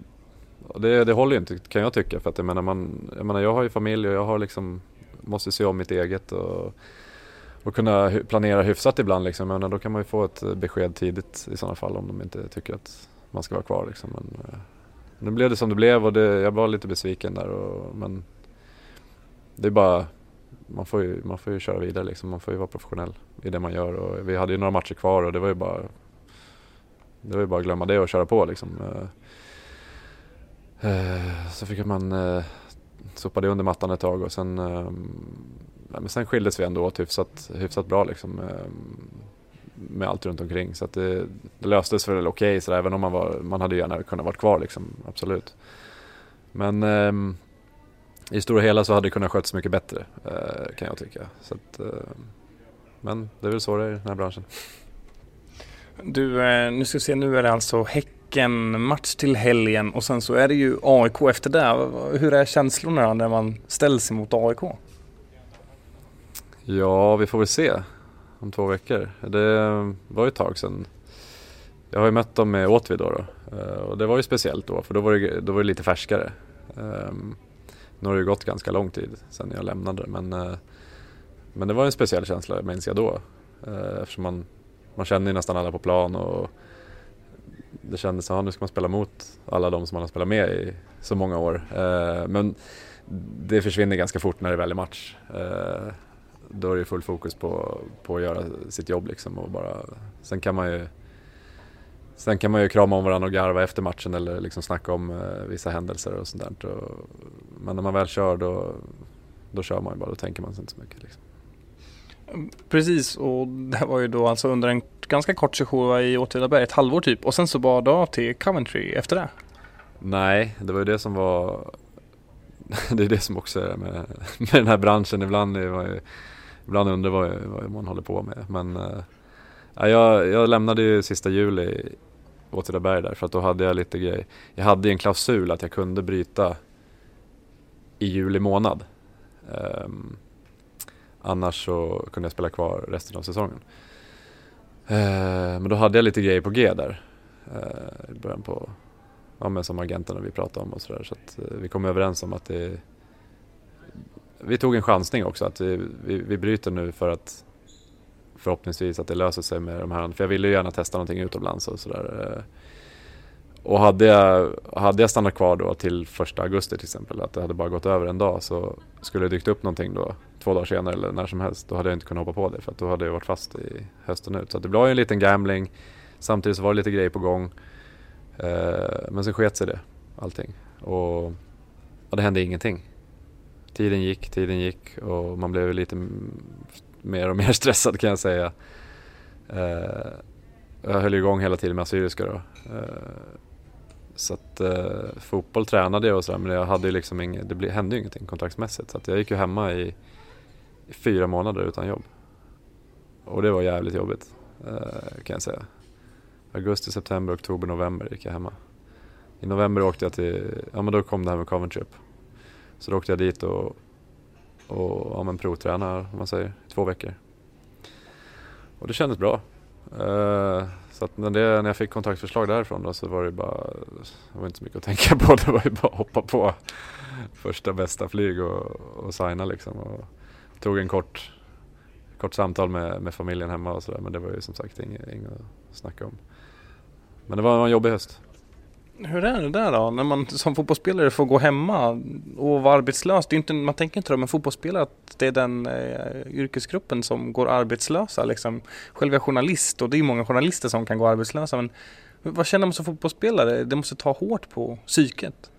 Och det, det håller ju inte, kan jag tycka, för att jag menar, man, jag menar, jag har ju familj och jag har liksom, måste se om mitt eget och, och kunna planera hyfsat ibland liksom, men då kan man ju få ett besked tidigt i sådana fall om de inte tycker att man ska vara kvar liksom, men nu blev det som det blev, och det, jag var lite besviken där, och, men det är bara, man får ju, man får ju köra vidare liksom, man får ju vara professionell i det man gör, och vi hade ju några matcher kvar och det var ju bara det var ju bara glömma det och köra på liksom. Så fick man eh, sopa det under mattan ett tag, och sen, eh, men sen skildes vi ändå åt hyfsat, hyfsat bra liksom, eh, med allt runt omkring, så att det, det löstes väl okej okay, även om man, var, man hade gärna kunnat vara kvar liksom, absolut, men eh, i stora hela så hade det kunnat skötas mycket bättre, eh, kan jag tycka, så att, eh, men det är väl så det är i den här branschen. Du, eh, nu ska vi se, nu är det alltså Häcken en match till helgen, och sen så är det ju A I K efter det. Hur är känslorna när man ställs emot A I K? Ja, vi får väl se om två veckor. Det var ju ett tag sedan. Jag har ju mött dem med Åtvidaberg då, och det var ju speciellt då, för då var det, då var det lite färskare. Nu har det ju gått ganska lång tid sedan jag lämnade, men, men det var en speciell känsla, minns jag då. Eftersom man, man känner ju nästan alla på plan, och det kändes så här, nu ska man spela mot alla de som man har spelat med i så många år. Eh, men det försvinner ganska fort när det väl är match. Eh, då är det full fokus på, på att göra sitt jobb liksom, och bara, sen kan man ju sen kan man ju krama om varandra och garva efter matchen, eller liksom snacka om eh, vissa händelser och sånt där. Och, men när man väl kör då, då kör man ju bara, då tänker man sig inte så mycket liksom. Precis, och det var ju då alltså under en ganska kort session i Åtvidaberg, ett halvår typ, och sen så bad du av till Coventry efter det. Nej, det var ju det som var det är det som också är med, med den här branschen, ibland var ju, ibland undrar vad, vad man håller på med, men ja, jag, jag lämnade ju sista juli Åtvidaberg där, för att då hade jag lite grej, jag hade en klausul att jag kunde bryta i juli månad. Um, annars så kunde jag spela kvar resten av säsongen. Uh, men då hade jag lite grejer på G där. Uh, I början på, ja, men som agenterna vi pratade om och sådär. Så att uh, vi kom överens om att det, vi tog en chansning också. Att vi, vi, vi bryter nu för att förhoppningsvis att det löser sig med de här. För jag ville ju gärna testa någonting utomlands och sådär. Uh, Och hade jag, hade jag stannat kvar då till första augusti till exempel, att det hade bara gått över en dag, så skulle det dykt upp någonting då två dagar senare eller när som helst, då hade jag inte kunnat hoppa på det, för att då hade jag varit fast i hösten ut. Så det blev ju en liten gambling, samtidigt så var det lite grejer på gång, eh, men så sket sig det, allting. Och ja, det hände ingenting. Tiden gick, tiden gick och man blev lite mer och mer stressad, kan jag säga. Eh, jag höll igång hela tiden med Assyriska då. Eh, Så att eh, fotboll tränade jag och sådär, men jag hade ju liksom inget, det ble, hände ju ingenting kontraktsmässigt. Så att jag gick ju hemma i, i fyra månader utan jobb. Och det var jävligt jobbigt, eh, kan jag säga. Augusti, september, oktober, november gick jag hemma. I november åkte jag till, ja men då kom det här med Coventry upp. Så då åkte jag dit och, och ja men provtränade, om man säger, två veckor. Och det kändes bra. Eh, Så att när, det, när jag fick kontaktförslag därifrån då, så var det bara, det var inte så mycket att tänka på. Det var ju bara att hoppa på första bästa flyg och, och signa liksom. Och tog en kort, kort samtal med, med familjen hemma och sådär. Men det var ju som sagt inget, inget att snacka om. Men det var en jobbig höst. Hur är det där då? När man som fotbollsspelare får gå hemma och vara arbetslös. Det är inte, man tänker inte det, men fotbollsspelare, att det är den eh, yrkesgruppen som går arbetslösa. Liksom. Själv är jag journalist och det är många journalister som kan gå arbetslösa. Men vad känner man som fotbollsspelare? Det måste ta hårt på psyket.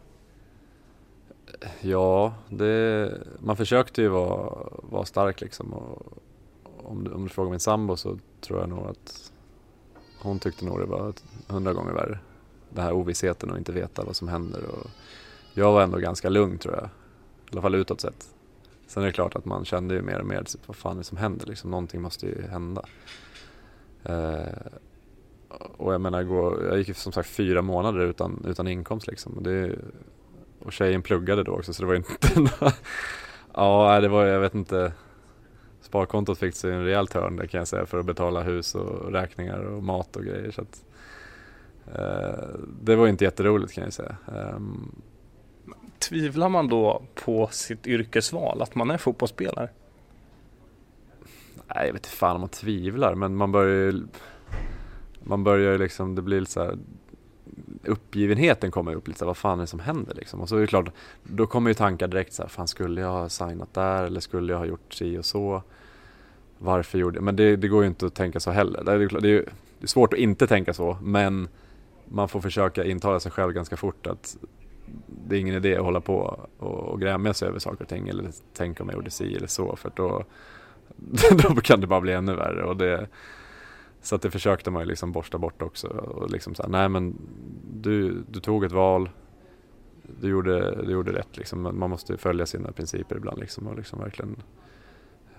Ja, det, man försökte ju vara, vara stark. Liksom. Och om, du, om du frågar min sambo så tror jag nog att hon tyckte nog det var hundra gånger värre. Den här ovissheten och inte veta vad som händer. Och jag var ändå ganska lugn, tror jag. I alla fall utåt sett. Sen är det klart att man kände ju mer och mer vad fan det som händer. Liksom, någonting måste ju hända. Eh, och jag menar, gå, jag gick ju som sagt fyra månader utan, utan inkomst. Liksom. Och, det, och tjejen pluggade då också, så det var ju inte... ja, det var, jag vet inte... Sparkontot fick sig en rejäl törn, det kan jag säga, för att betala hus och räkningar och mat och grejer. Så att... det var inte jätteroligt, kan jag säga. Tvivlar man då på sitt yrkesval, att man är fotbollsspelare? Nej, jag vet inte fan om man tvivlar, men man börjar ju, man börjar ju liksom, det blir så här, uppgivenheten kommer upp lite så här, vad fan är det som händer liksom? Och så är det klart, då kommer ju tankar direkt så här, fan skulle jag ha signat där eller skulle jag ha gjort si och så? Varför gjorde jag? Men det, det går ju inte att tänka så heller. Det är ju klart, det är ju det är svårt att inte tänka så, men man får försöka intala sig själv ganska fort att det är ingen idé att hålla på och grämja sig över saker och ting eller tänka om jag gjorde si eller så, för då, då kan det bara bli ännu värre. Och det, så att det försökte man ju liksom borsta bort också. Och liksom så här, nej men du, du tog ett val, du gjorde, du gjorde rätt. Liksom. Man måste följa sina principer ibland. Liksom, och liksom verkligen,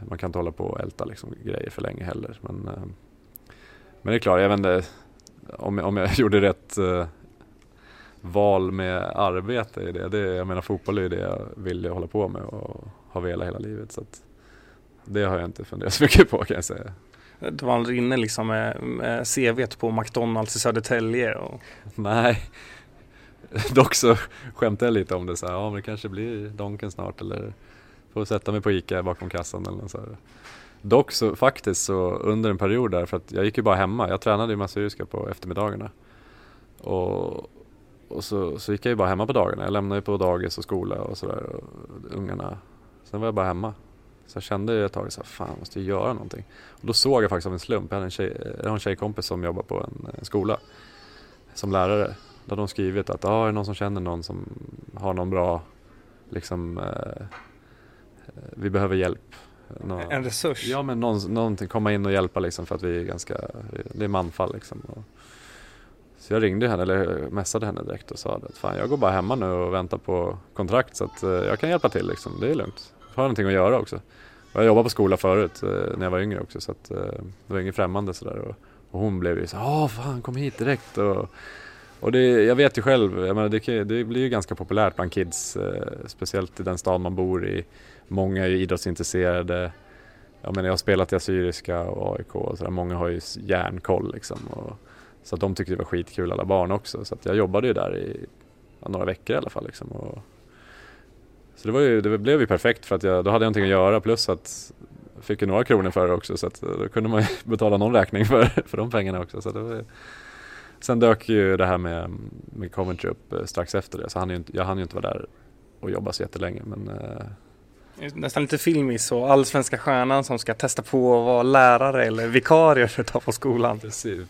man kan inte hålla på och älta liksom, grejer för länge heller, men... Men det är klart, jag vet inte om jag, om jag gjorde rätt eh, val med arbete i det. det. Jag menar, fotboll är det jag ville hålla på med och ha velat hela livet. Så att det har jag inte funderat så mycket på, kan jag säga. Du var aldrig inne liksom med, med C V:t på McDonalds i Södertälje? Och... Nej, dock så skämtade jag lite om det. Så här, ja, men det kanske blir Donken snart eller får sätta mig på ICA bakom kassan eller något så här. Dock så faktiskt så under en period där, för att jag gick ju bara hemma. Jag tränade ju med Syriska på eftermiddagarna. Och, och så, så gick jag ju bara hemma på dagarna. Jag lämnade ju på dagis och skola och sådär. Och ungarna. Sen var jag bara hemma. Så jag kände ju ett tag så här, fan måste jag göra någonting. Och då såg jag faktiskt av en slump. Jag hade en, tjej, jag hade en tjejkompis som jobbar på en, en skola. Som lärare. Där hade de skrivit att ah, är det någon som känner någon som har någon bra liksom eh, vi behöver hjälp. Nå- en resurs. Ja, men någon, någonting, komma in och hjälpa liksom, för att vi är ganska, det är manfall liksom. Och så jag ringde henne eller messade henne direkt och sa att fan jag går bara hemma nu och väntar på kontrakt, så att eh, jag kan hjälpa till liksom, det är lugnt. Jag har någonting att göra också. Och jag jobbade på skola förut eh, när jag var yngre också, så att eh, det var ingen främmande sådär. Och, och hon blev ju så, ja fan kom hit direkt och, Och det, jag vet ju själv, jag menar, det, det blir ju ganska populärt bland kids, eh, speciellt i den stad man bor i. Många är ju idrottsintresserade. Jag menar, jag har spelat i Assyriska och A I K och sådär. Många har ju järnkoll liksom. Och, så att de tyckte det var skitkul, alla barn också. Så att jag jobbade ju där i några veckor i alla fall liksom. Och, så det, var ju, det blev ju perfekt för att jag, då hade jag någonting att göra. Plus att jag fick ju några kronor för det också. Så att då kunde man ju betala någon räkning för, för de pengarna också. Så det var ju... Sen dök ju det här med, med Coventry upp strax efter det. Så hann ju inte, jag hann ju inte vara där och jobba så jättelänge. Men, eh... Nästan lite filmiskt så. Allsvenska stjärnan som ska testa på att vara lärare eller vikarie för att ta på skolan. Precis.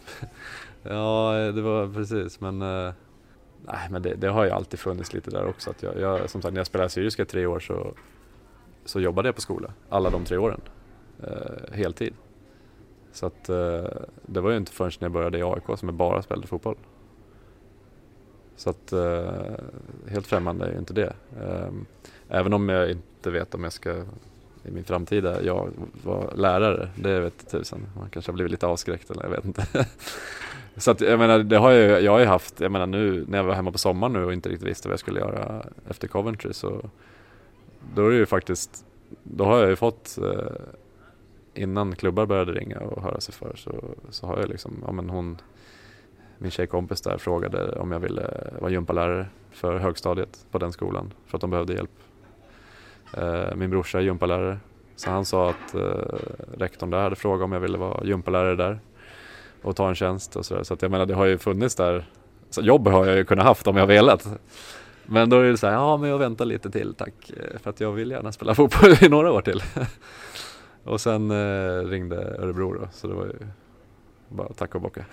Ja, det var precis. Men, eh... Nej, men det, det har ju alltid funnits lite där också. Att jag, jag, som sagt, när jag spelade syriska i tre år så, så jobbade jag på skola. Alla de tre åren. Eh, heltid. Så att, det var ju inte förrän när jag började i A I K som jag bara spelade fotboll. Så att helt främmande är ju inte det. Även om jag inte vet om jag ska i min framtida jag var lärare, det vet tusen. Man kanske har blivit lite avskräckt eller jag vet inte. Så att jag menar, det har jag, jag har ju haft, jag menar nu när jag var hemma på sommaren nu och inte riktigt visste vad jag skulle göra efter Coventry, så då är det ju faktiskt, då har jag ju fått, innan klubbar började ringa och höra sig för, så, så har jag liksom, ja men hon, min tjejkompis där frågade om jag ville vara gympalärare för högstadiet på den skolan för att de behövde hjälp. Eh, min brorsa är gympalärare, så han sa att eh, rektorn där hade frågat om jag ville vara gympalärare där och ta en tjänst och sådär. Så att jag menar, det har ju funnits där, så jobb har jag ju kunnat haft om jag velat. Men då är det så här, ja men jag väntar lite till tack, för att jag vill gärna spela fotboll i några år till. Och sen eh, ringde Örebro då, så det var ju bara tack och bocka.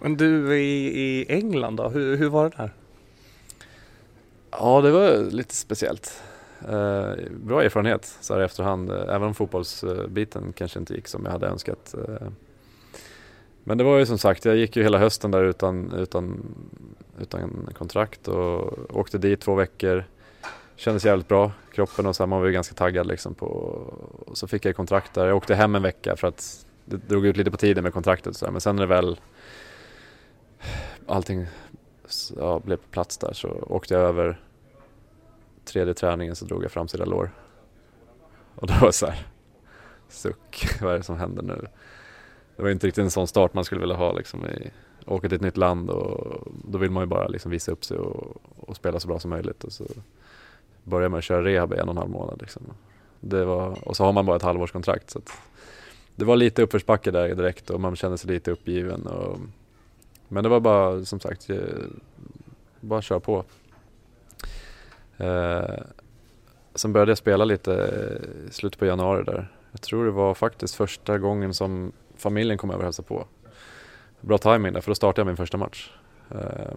Men du i, i England då, hur, hur var det där? Ja, det var lite speciellt. Eh, bra erfarenhet så här i efterhand, eh, även om fotbollsbiten kanske inte gick som jag hade önskat. Eh. Men det var ju som sagt, jag gick ju hela hösten där utan, utan, utan kontrakt och åkte dit två veckor. Kändes jävligt bra, kroppen och så här, man var ju ganska taggad liksom på, och så fick jag kontrakt där, jag åkte hem en vecka för att det drog ut lite på tiden med kontraktet så här. Men sen när det väl allting ja, blev på plats där, så åkte jag över tredje träningen, så drog jag fram sida lår och då var det så här, suck, vad är det som händer nu? Det var inte riktigt en sån start man skulle vilja ha liksom, i åka till ett nytt land, och då vill man ju bara liksom visa upp sig och, och spela så bra som möjligt, och så började man köra rehab i en och en halv månad liksom. Det var, och så har man bara ett halvårskontrakt, så att det var lite uppförsbacke där direkt och man kände sig lite uppgiven och, men det var bara som sagt bara köra på. Eh, sen började jag spela lite i slutet på januari där. Jag tror det var faktiskt första gången som familjen kom över och hälsade på. Bra timing där, för då startade jag min första match. Eh,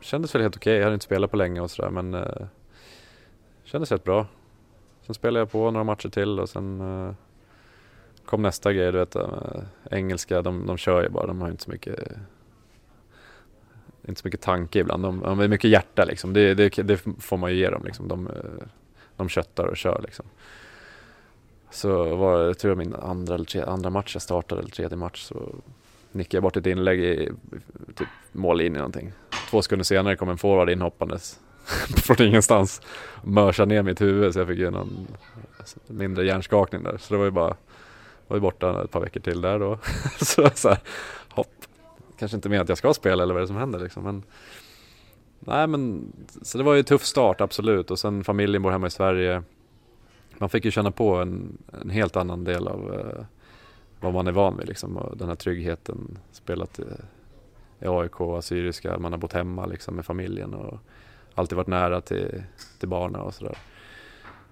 kändes väl helt okej, okay. Jag hade inte spelat på länge och sådär, men eh, kändes rätt bra. Sen spelade jag på några matcher till och sen uh, kom nästa grej, du vet, uh, engelska, de, de kör ju bara, de har inte så mycket inte så mycket tanke ibland, de, de har mycket hjärta liksom, det, det, det får man ju ge dem liksom, de, de köttar och kör liksom. Så var det, tror jag, min andra, eller tre, andra match jag startade, eller tredje match, så nickade jag bort ett inlägg i typ mållinjen eller någonting. Två sekunder senare kom en forward inhoppandes från ingenstans, mörsa ner mitt huvud, så jag fick ju någon mindre hjärnskakning där, så det var ju bara var ju borta ett par veckor till där då. så så här, hopp, kanske inte med att jag ska spela eller vad det som händer liksom, men nej, men så det var ju en tuff start absolut, och sen familjen bor hemma i Sverige, man fick ju känna på en, en helt annan del av eh, vad man är van vid liksom, och den här tryggheten, spelat i, i A I K, Assyriska, man har bott hemma liksom med familjen och alltid varit nära till, till barnen och sådär.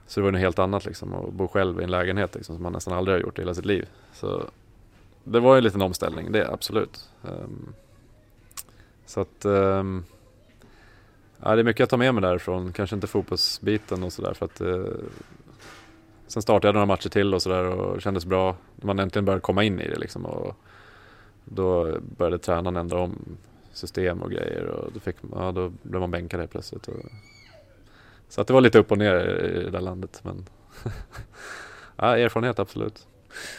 Så det var ju något helt annat liksom, att bo själv i en lägenhet liksom, som man nästan aldrig har gjort i hela sitt liv. Så det var ju en liten omställning, det absolut. Um, så att um, ja, det är mycket att ta med mig därifrån. Kanske inte fotbollsbiten och sådär, för att uh, sen startade jag några matcher till och sådär och kändes bra. Man äntligen började komma in i det liksom, och då började tränaren ändra om system och grejer, och då, fick, ja, då blev man bänkad helt plötsligt. Och... Så att det var lite upp och ner i det där landet. Men ja, erfarenhet absolut.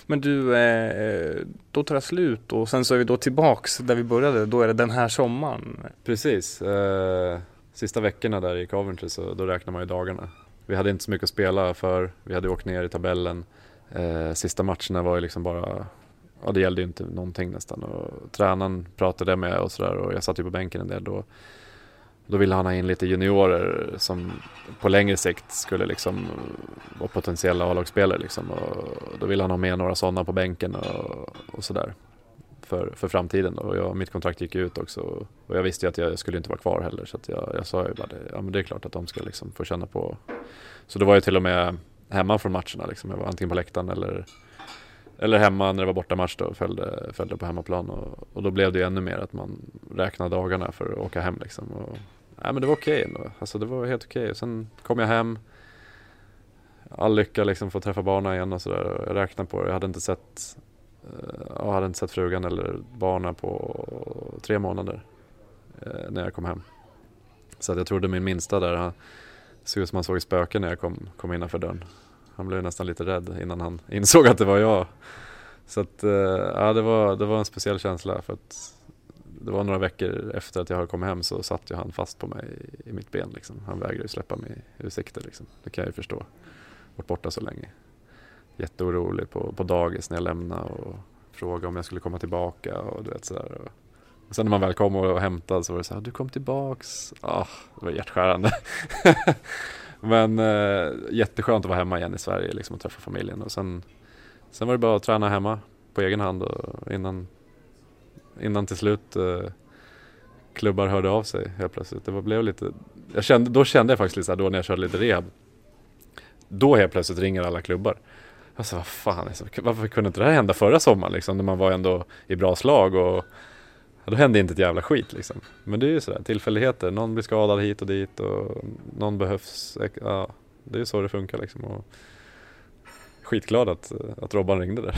Men du, eh, då tar det slut och sen så är vi då tillbaks där vi började. Då är det den här sommaren. Precis. Eh, sista veckorna där i Coventry, så då räknar man ju dagarna. Vi hade inte så mycket att spela för. Vi hade åkt ner i tabellen. Eh, sista matcherna var ju liksom bara... Ja, det gällde ju inte någonting nästan. Och tränaren pratade med och sådär. Och jag satt ju på bänken en del då. Då ville han ha in lite juniorer som på längre sikt skulle liksom vara potentiella A-lagsspelare. Liksom. Och då ville han ha med några sådana på bänken och, och sådär för, för framtiden. Då. Och jag, mitt kontrakt gick ut också och jag visste ju att jag skulle inte vara kvar heller. Så att jag, jag sa ju bara det, ja, men det är klart att de ska liksom få känna på. Så då var jag till och med hemma från matcherna. Liksom. Jag var antingen på läktaren eller, eller hemma när det var borta match då, och följde, följde på hemmaplan. Och, och då blev det ju ännu mer att man räknade dagarna för att åka hem. Liksom. Och, nej, men det var okej ändå. Alltså, det var helt okej. Sen kom jag hem. All lycka liksom, få träffa barnen igen och sådär. Jag räknade på det. Jag hade inte sett, jag hade inte sett frugan eller barnen på tre månader när jag kom hem. Så att jag trodde min minsta där, han såg ut som han såg spöken när jag kom, kom innanför dörren. Han blev nästan lite rädd innan han insåg att det var jag. Så att, ja, det var, det var en speciell känsla för att det var några veckor efter att jag hade kommit hem så satt ju han fast på mig i mitt ben. Liksom. Han vägrade släppa mig ur sikte. Liksom. Det kan jag ju förstå. Vart borta så länge. Jätteorolig på, på dagis när jag lämnade och frågade om jag skulle komma tillbaka. Och du vet, sådär. Och sen när man väl kom och hämtade så var det så här, du kom tillbaks. Ah, det var hjärtskärande. Men eh, jätteskönt att vara hemma igen i Sverige liksom, och träffa familjen. Och sen, sen var det bara att träna hemma på egen hand och innan... Innan till slut eh, klubbar hörde av sig helt plötsligt. Det var, blev lite, jag kände, då kände jag faktiskt lite så här, då när jag körde lite rehab. Då helt plötsligt ringer alla klubbar. Jag sa, vad fan, varför kunde inte det här hända förra sommaren? Liksom, när man var ändå i bra slag och ja, då hände inte ett jävla skit. Liksom. Men det är ju sådär, tillfälligheter. Någon blir skadad hit och dit och någon behövs. Ja, det är ju så det funkar. Liksom, och skitglad att, att Robban ringde där.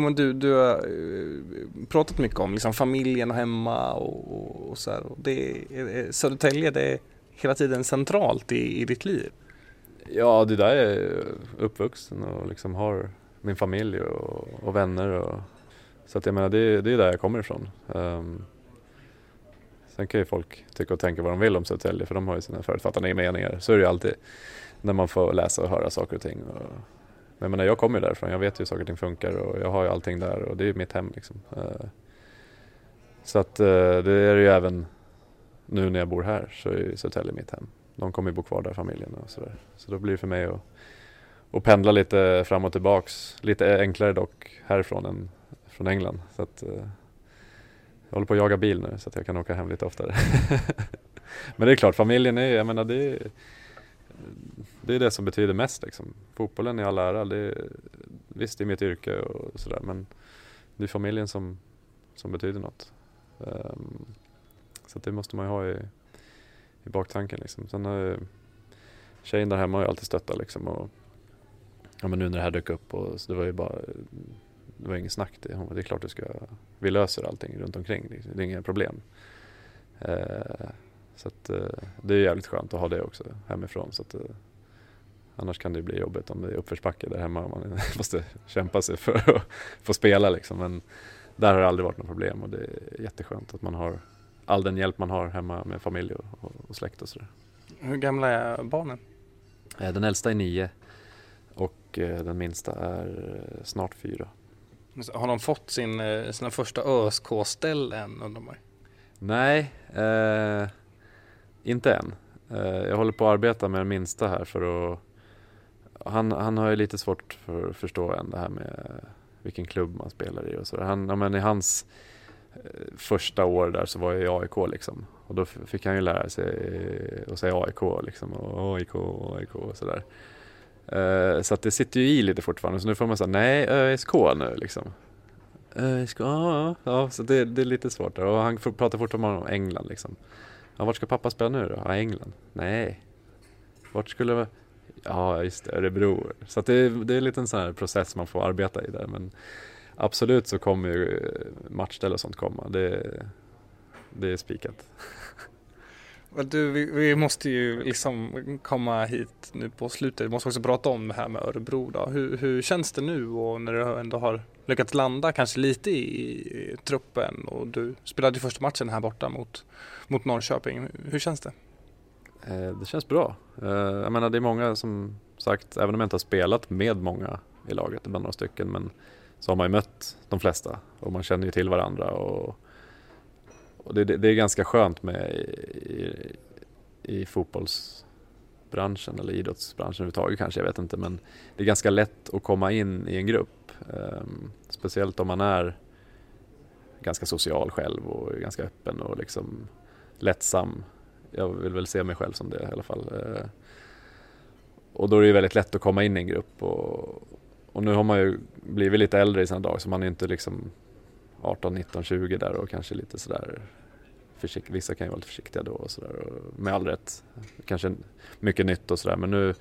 Men du, du har pratat mycket om liksom familjen och hemma och, och så här. Det, Södertälje, det är hela tiden centralt i, i ditt liv. Ja, det där är uppvuxen och liksom har min familj och, och vänner. Och, så att jag menar, det, det är där jag kommer ifrån. Um, sen kan ju folk tycka och tänka vad de vill om Södertälje, för de har ju sina förutfattade meningar. Så är det ju alltid när man får läsa och höra saker och ting. Och, men jag menar, jag kommer ju därifrån, jag vet ju hur saker och ting funkar och jag har ju allting där och det är ju mitt hem liksom. Så att det är ju även nu när jag bor här så är Södertälje mitt hem. De kommer ju bo kvar där, familjen och sådär. Så då blir det för mig att, att pendla lite fram och tillbaks. Lite enklare dock härifrån än från England. Så att jag håller på att jaga bil nu så att jag kan åka hem lite oftare. Men det är klart, familjen är ju, jag menar det är ju... Det är det som betyder mest liksom. Fotbollen är all ära, det är, visst det är mitt yrke och sådär, men det är familjen som, som betyder något. Um, så det måste man ju ha i, i baktanken liksom. Sen har ju tjejen där hemma har ju alltid stöttat liksom, och ja, men nu när det här dök upp och så det var ju bara det var ingen snack, det, hon, det är klart du ska, vi löser allting runt omkring liksom. Det är inga problem. Uh, Så att, det är jävligt skönt att ha det också hemifrån. Så att, annars kan det bli jobbigt om det är uppförsbacke där hemma. Man måste kämpa sig för att få spela. Liksom. Men där har det aldrig varit något problem. Och det är jätteskönt att man har all den hjälp man har hemma med familj och, och släkt och sådär. Hur gamla är barnen? Den äldsta är nio och den minsta är snart fyra. Har de fått sin, sina första Ö S K-ställ än, undrar man? Nej, eh... inte än. Jag håller på att arbeta med den minsta här för att... Han, han har ju lite svårt för att förstå än det här med vilken klubb man spelar i och så. Han, ja, men i hans första år där så var jag i A I K liksom. Och då fick han ju lära sig att säga A I K liksom. Och A I K, A I K och sådär. Så att det sitter ju i lite fortfarande. Så nu får man säga nej, ÖSK nu liksom. ÖSK, ja. Ja, så det, det är lite svårt där. Och han pratar fortfarande om England liksom. Ja, vart ska pappa spela nu då? Ja, England. Nej. Vart skulle vi... Ja, just det. Örebro. Så att det, är, det är en liten sån här process man får arbeta i där. Men absolut så kommer ju matchställ och sånt komma. Det, det är spikat. Du, vi, vi måste ju liksom komma hit nu på slutet. Vi måste också prata om det här med Örebro då. Hur, hur känns det nu och när du ändå har lyckats landa kanske lite i, i truppen och du spelade ju första matchen här borta mot, mot Norrköping. Hur känns det? Eh, det känns bra. Eh, jag menar, det är många som sagt, även om jag inte har spelat med många i laget, ibland några stycken, men så har man ju mött de flesta och man känner ju till varandra och Och det, det, det är ganska skönt med i, i, i fotbollsbranschen eller idrottsbranschen överhuvudtaget kanske, jag vet inte. Men det är ganska lätt att komma in i en grupp. Um, speciellt om man är ganska social själv och ganska öppen och liksom lättsam. Jag vill väl se mig själv som det i alla fall. Uh, och då är det ju väldigt lätt att komma in i en grupp. Och, och nu har man ju blivit lite äldre i sina dagar så man är inte liksom arton, nitton, tjugo där och kanske lite sådär försikt, vissa kan ju vara lite försiktiga då och sådär, och med all rätt kanske mycket nytt och sådär, men nu,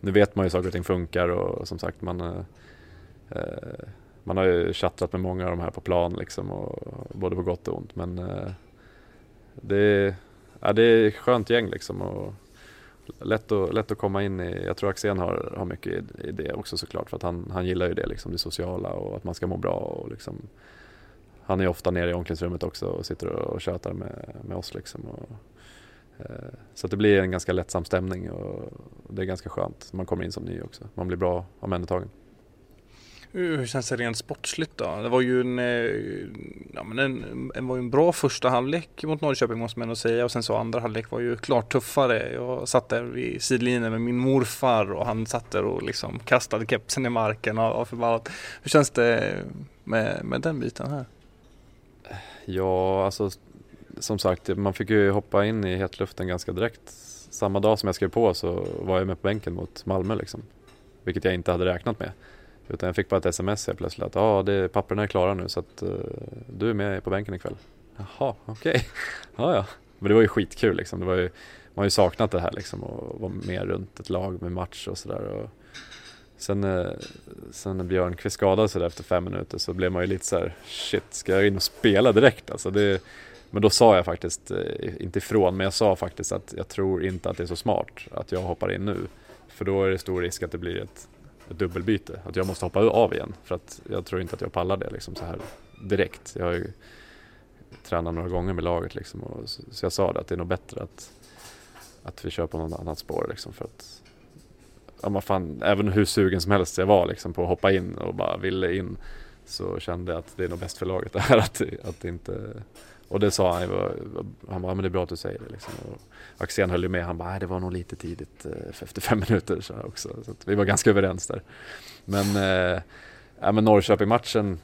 nu vet man ju saker och ting funkar och som sagt man eh, man har ju chattat med många av de här på plan liksom, och både på gott och ont, men eh, det, ja, det är skönt gäng liksom och lätt, och, lätt att komma in i. Jag tror Axén har, har mycket i, i det också såklart, för att han, han gillar ju det liksom, det sociala och att man ska må bra och liksom. Han är ofta nere i omklädningsrummet också och sitter och tjötar med, med oss liksom. Och, eh, så att det blir en ganska lättsam stämning och det är ganska skönt. Man kommer in som ny också. Man blir bra av människotagen. Hur känns det rent sportsligt då? Det var ju en, ja, men en, en, var ju en bra första halvlek mot Norrköping måste man ändå säga. Och sen så andra halvlek var ju klart tuffare. Jag satt där vid sidlinjen med min morfar och han satt där och liksom kastade kepsen i marken och, och förbannat. Hur känns det med, med den biten här? Ja, alltså som sagt, man fick ju hoppa in i hetluften ganska direkt. Samma dag som jag skrev på så var jag med på bänken mot Malmö liksom, vilket jag inte hade räknat med. Utan jag fick bara ett sms helt plötsligt att ja, ah, papperna är klara nu så att uh, du är med på bänken ikväll. Jaha, okej. Okay. Ja, ja. Men det var ju skitkul liksom. Det var ju, man har ju saknat det här liksom och vara med runt ett lag med match och sådär och Sen, sen när Björnqvist skadade sig där efter fem minuter så blev man ju lite så här: shit, ska jag in och spela direkt? Alltså det, men då sa jag faktiskt, inte ifrån, men jag sa faktiskt att jag tror inte att det är så smart att jag hoppar in nu. För då är det stor risk att det blir ett, ett dubbelbyte, att jag måste hoppa av igen. För att jag tror inte att jag pallar det liksom så här direkt. Jag har ju tränat några gånger med laget liksom, och så, så jag sa det, att det är nog bättre att, att vi kör på något annat spår liksom, för att ja, man fan, även hur sugen som helst jag var liksom, på att hoppa in och bara ville in, så kände jag att det är nog bäst för laget det här att, att inte. Och det sa han, han bara, men det är bra att du säger det liksom. Och Axén höll ju med, han bara, det var nog lite tidigt efter fem minuter så också, så att vi var ganska överens där. Men, äh, ja, men Norrköping-matchen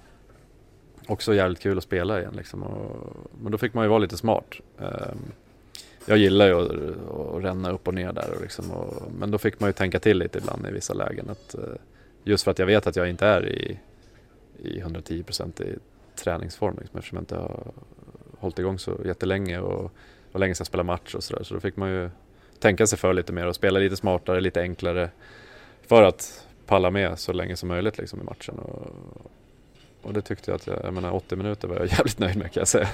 också jävligt kul att spela igen liksom, och, men då fick man ju vara lite smart. um, Jag gillar ju att, att ränna upp och ner där. Och liksom, och, men då fick man ju tänka till lite ibland i vissa lägen. Att, just för att jag vet att jag inte är i, i hundra tio procent i träningsform. Liksom, eftersom jag inte har hållit igång så jättelänge. Och, och länge sedan jag spelade match och sådär. Så då fick man ju tänka sig för lite mer. Och spela lite smartare, lite enklare. För att palla med så länge som möjligt liksom, i matchen. Och, Och det tyckte jag att jag, jag menar, åttio minuter var jag jävligt nöjd med, kan jag säga.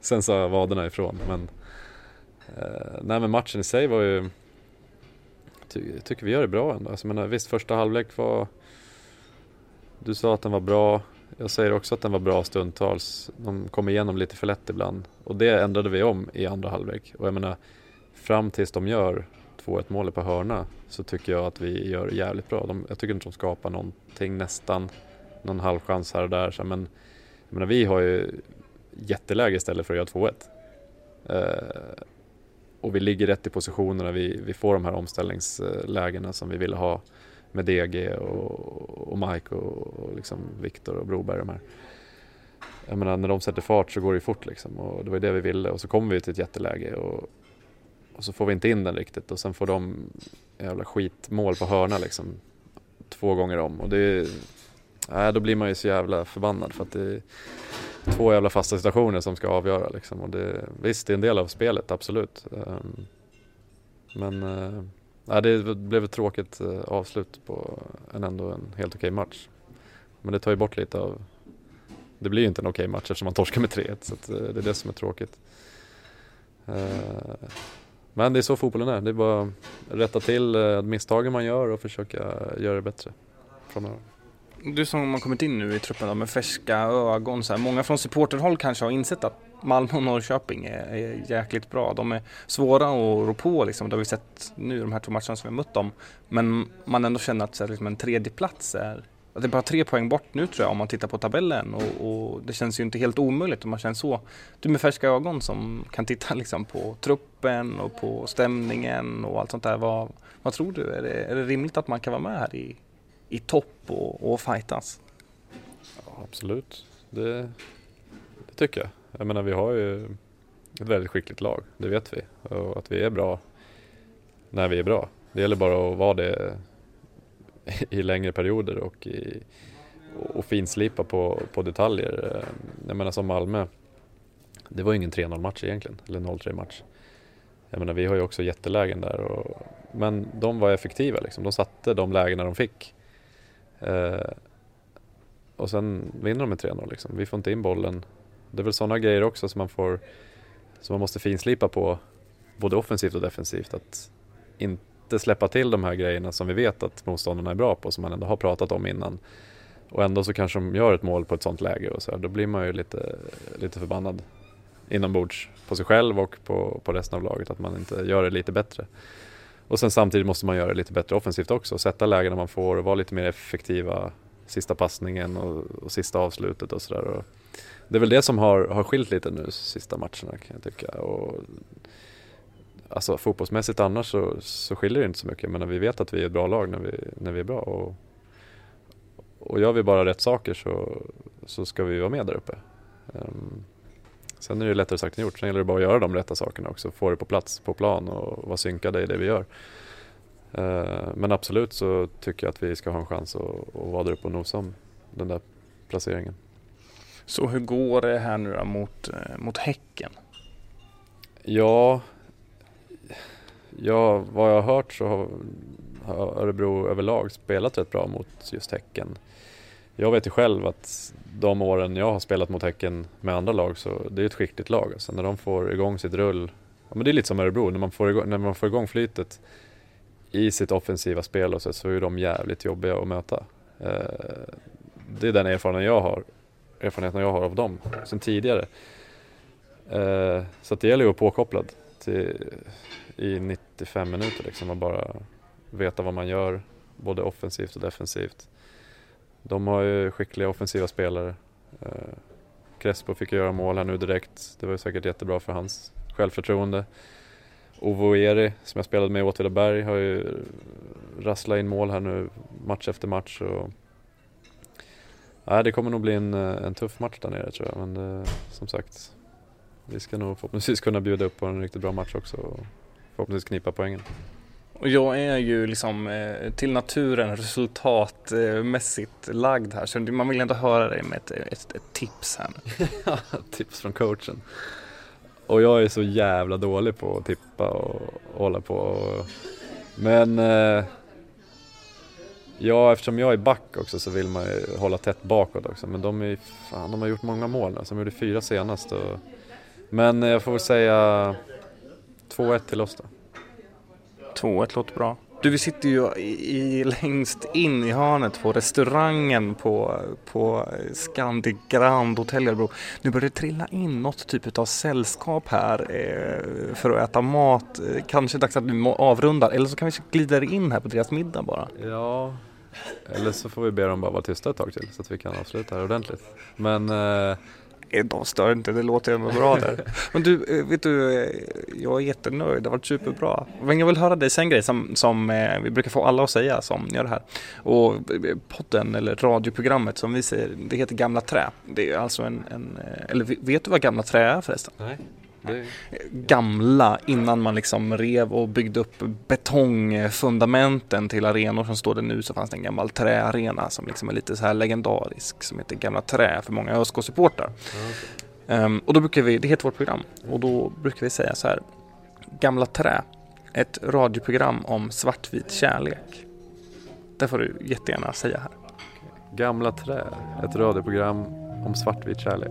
Sen sa jag vaderna ifrån. Men, eh, nej, men matchen i sig var ju, ty, tycker vi gör det bra ändå. Alltså, jag menar, visst, första halvlek var, du sa att den var bra. Jag säger också att den var bra stundtals. De kom igenom lite för lätt ibland. Och det ändrade vi om i andra halvlek. Och jag menar, fram tills de gör två ett målet på hörna så tycker jag att vi gör jävligt bra. De, jag tycker inte de skapar någonting nästan. Någon halvchans här och där. Så, men jag menar, vi har ju jätteläge istället för att göra två ett. Eh, och vi ligger rätt i positionerna. Vi, vi får de här omställningslägena som vi ville ha med D G och, och Mike och, och liksom Viktor och Broberg. De här. Jag menar, när de sätter fart så går det fort. Liksom, och det var det vi ville. Och så kommer vi till ett jätteläge och, och så får vi inte in den riktigt. Och sen får de jävla skitmål på hörna liksom, två gånger om. Och det är, nej, då blir man ju så jävla förbannad för att det är två jävla fasta situationer som ska avgöra liksom. Och det, visst, det är en del av spelet, absolut. Men nej, det blev ett tråkigt avslut på en ändå en helt okej match. Men det tar ju bort lite av, det blir ju inte en okej match eftersom man torskar med tre ett, så att det är det som är tråkigt. Men det är så fotbollen är. Det är bara att rätta till misstagen man gör och försöka göra det bättre från här. Du som har kommit in nu i truppen då, med färska ögon så här. Många från supporterhåll kanske har insett att Malmö och Norrköping är, är jäkligt bra. De är svåra att rå på liksom. Det har vi sett nu de här två matcherna som vi mött dem. Men man ändå känner att så här, liksom en tredje plats är, att det är bara tre poäng bort nu tror jag om man tittar på tabellen. Och, och det känns ju inte helt omöjligt om man känner så. Du med färska ögon som kan titta liksom, på truppen och på stämningen och allt sånt där. Vad, vad tror du? Är det, är det rimligt att man kan vara med här i i topp och, och fightas? Ja, absolut. Det, det tycker jag. Jag menar, vi har ju ett väldigt skickligt lag. Det vet vi. Och att vi är bra när vi är bra. Det gäller bara att vara det i längre perioder och, i, och finslipa på, på detaljer. Jag menar, som Malmö, det var ju ingen tre noll-match egentligen. Eller noll tre-match. Jag menar, vi har ju också jättelägen där. Och, men de var effektiva liksom. De satte de lägena de fick. Uh, och sen vinner de med tre noll liksom. Vi får inte in bollen. Det är väl sådana grejer också som man får, som man måste finslipa på både offensivt och defensivt, att inte släppa till de här grejerna som vi vet att motståndarna är bra på, som man ändå har pratat om innan, och ändå så kanske de gör ett mål på ett sånt läge och så här, då blir man ju lite, lite förbannad inombords på sig själv och på, på resten av laget att man inte gör det lite bättre. Och sen samtidigt måste man göra det lite bättre offensivt också. Sätta lägena man får och vara lite mer effektiva. Sista passningen och, och sista avslutet och sådär. Det är väl det som har, har skilt lite nu sista matcherna kan jag tycka. Och, alltså fotbollsmässigt annars så, så skiljer det inte så mycket. Men vi vet att vi är ett bra lag när vi, när vi är bra. Och, och gör vi bara rätt saker så, så ska vi vara med där uppe. Um, Sen är det lättare sagt än gjort. Sen gäller det bara att göra de rätta sakerna också. Få det på plats, på plan och vara synkade i det vi gör. Men absolut så tycker jag att vi ska ha en chans att, att vara där uppe och nosa om den där placeringen. Så hur går det här nu då mot, mot Häcken? Ja, ja, vad jag har hört så har Örebro överlag spelat rätt bra mot just Häcken. Jag vet ju själv att de åren jag har spelat mot Häcken med andra lag, så det är ett skickligt lag. Alltså när de får igång sitt rull, ja, men det är lite som Örebro, när man får igång, när man får igång flytet i sitt offensiva spel och så, så är de jävligt jobbiga att möta. Eh, det är den erfarenheten jag har, erfarenheten jag har av dem sen tidigare. Eh, så att det gäller ju att vara påkopplad till, i nittiofem minuter liksom, och bara veta vad man gör både offensivt och defensivt. De har ju skickliga offensiva spelare. Eh, Crespo fick göra mål här nu direkt. Det var ju säkert jättebra för hans självförtroende. Ovoeri, som jag spelade med i Åtvidaberg, har ju rasslat in mål här nu match efter match. Och... Nej, det kommer nog bli en, en tuff match där nere tror jag. Men eh, som sagt, vi ska nog förhoppningsvis kunna bjuda upp på en riktigt bra match också. Och förhoppningsvis knipa poängen. Och jag är ju liksom eh, till naturen resultatmässigt eh, lagd här, så man vill inte höra dig med ett, ett, ett tips här. Tips från coachen. Och jag är så jävla dålig på att tippa och, och hålla på. Och, men eh, ja, eftersom jag är back också så vill man ju hålla tätt bakåt också. Men de, är, fan, de har gjort många mål. Alltså, de gjorde fyra senast. Och, men jag får väl säga två ett till oss då. två ett låter bra. Du, vi sitter ju i, i, längst in i hörnet på restaurangen på, på Scandic Grand Hotel Örebro. Nu börjar det trilla in något typ av sällskap här eh, för att äta mat. Kanske dags att vi avrundar. Eller så kan vi glida in här på deras middag bara. Ja, eller så får vi be dem bara vara tysta ett tag till så att vi kan avsluta här ordentligt. Men... Eh... De stör inte, det låter ändå bra där. Men du, vet du, jag är jättenöjd, det har varit superbra. Men jag vill höra dig säga en grej som, som vi brukar få alla att säga som gör det här. Och podden eller radioprogrammet som vi säger, det heter Gamla Trä. Det är alltså en, en eller vet du vad Gamla Trä är förresten? Nej. Det... Gamla, innan man liksom rev och byggde upp betongfundamenten till arenor som står det nu, så fanns det en gammal träarena som liksom är lite så här legendarisk, som heter Gamla Trä för många ÖSK-supportrar. Mm. um, och då brukar vi, det heter vårt program, och då brukar vi säga så här: Gamla Trä, ett radioprogram om svartvit kärlek. Det får du jättegärna säga här. Gamla Trä, ett radioprogram om svartvit kärlek.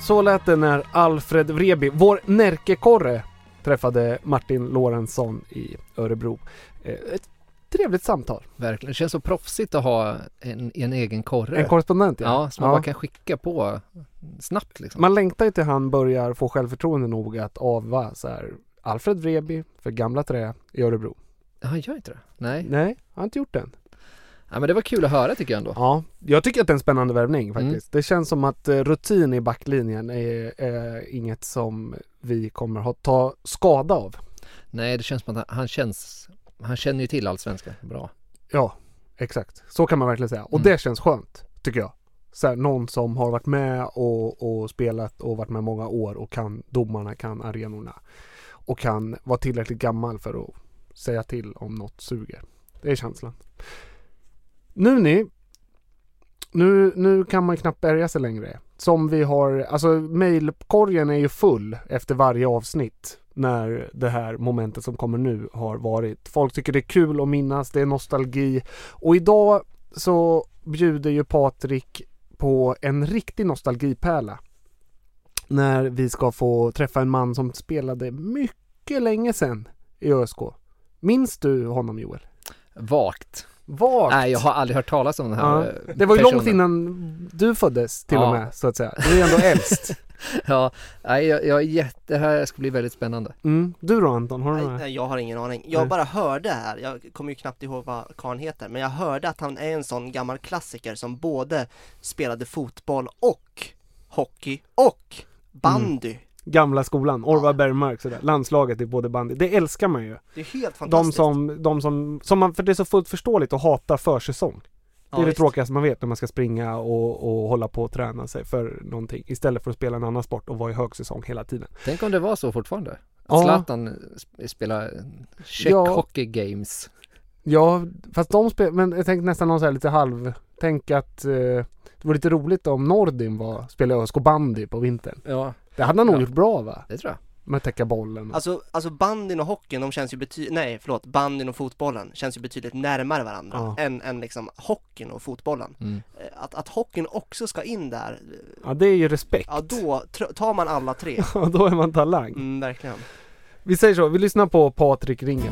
Så lät det när Alfred Wreeby, vår Närkekorre, träffade Martin Lorentzson i Örebro. Ett trevligt samtal. Verkligen. Det känns så proffsigt att ha en, en egen korre. En korrespondent, ja. Ja, som man ja. bara kan skicka på snabbt. Liksom. Man längtar ju till han börjar få självförtroende nog att avva så här, Alfred Wreeby för Gamla Trä i Örebro. Han gör inte det? Nej. Nej, han har inte gjort den. Ja, men det var kul att höra tycker jag ändå. Ja, jag tycker att det är en spännande värvning faktiskt. Mm. Det känns som att rutin i backlinjen är, är inget som vi kommer att ta skada av. Nej, det känns som att han känns han känner ju till allsvenskan bra. Ja, exakt. Så kan man verkligen säga. Och mm. det känns skönt tycker jag. Så här, någon som har varit med och, och spelat och varit med många år och kan domarna, kan arenorna och kan vara tillräckligt gammal för att säga till om något suger. Det är känslan. Nu ni, nu, nu kan man knappt bärga sig längre. Som vi har, alltså mejlkorgen är ju full efter varje avsnitt när det här momentet som kommer nu har varit. Folk tycker det är kul att minnas, det är nostalgi. Och idag så bjuder ju Patrik på en riktig nostalgipärla. När vi ska få träffa en man som spelade mycket länge sedan i ÖSK. Minns du honom, Joel? Vakt. Vart? Nej, jag har aldrig hört talas om den här ja. Det var ju personen. Långt innan du föddes till ja. och med, så att säga. Du är ändå äldst. Ja, nej, jag, jag är jätte... Det här ska bli väldigt spännande. Mm. Du då, Anton? Har du nej, nej, jag har ingen aning. Jag nej. bara hörde här, jag kommer ju knappt ihåg vad Karn heter, men jag hörde att han är en sån gammal klassiker som både spelade fotboll och hockey och bandy. Mm. Gamla skolan, Orvar Bergmark, sådär. Landslaget i både bandy. Det älskar man ju. Det är helt fantastiskt. De som, de som, som man, för det är så fullt förståeligt att hata försäsong. Det är ja, det tråkigaste man vet när man ska springa och, och hålla på och träna sig för någonting. Istället för att spela en annan sport och vara i högsäsong hela tiden. Tänk om det var så fortfarande. Ja. Zlatan spelar check ja. hockey games. Ja, fast de spelar, men jag tänkte nästan någon så här lite halv... Tänk att eh, det var lite roligt om Nordin var, spelade ÖSK bandy på vintern. Ja. Det hade han nog ja. gjort bra, va? Det tror jag. Med att täcka bollen. Och... Alltså, alltså bandyn och hockeyn, de känns ju bety- nej förlåt, bandyn och fotbollen känns ju betydligt närmare varandra ja. än, än liksom hockeyn och fotbollen. Mm. Att, att hockeyn också ska in där. Ja, det är ju respekt. Ja, då tr- tar man alla tre. Ja, då är man talang. Mm, verkligen. Vi säger så, vi lyssnar på Patrik Ringer.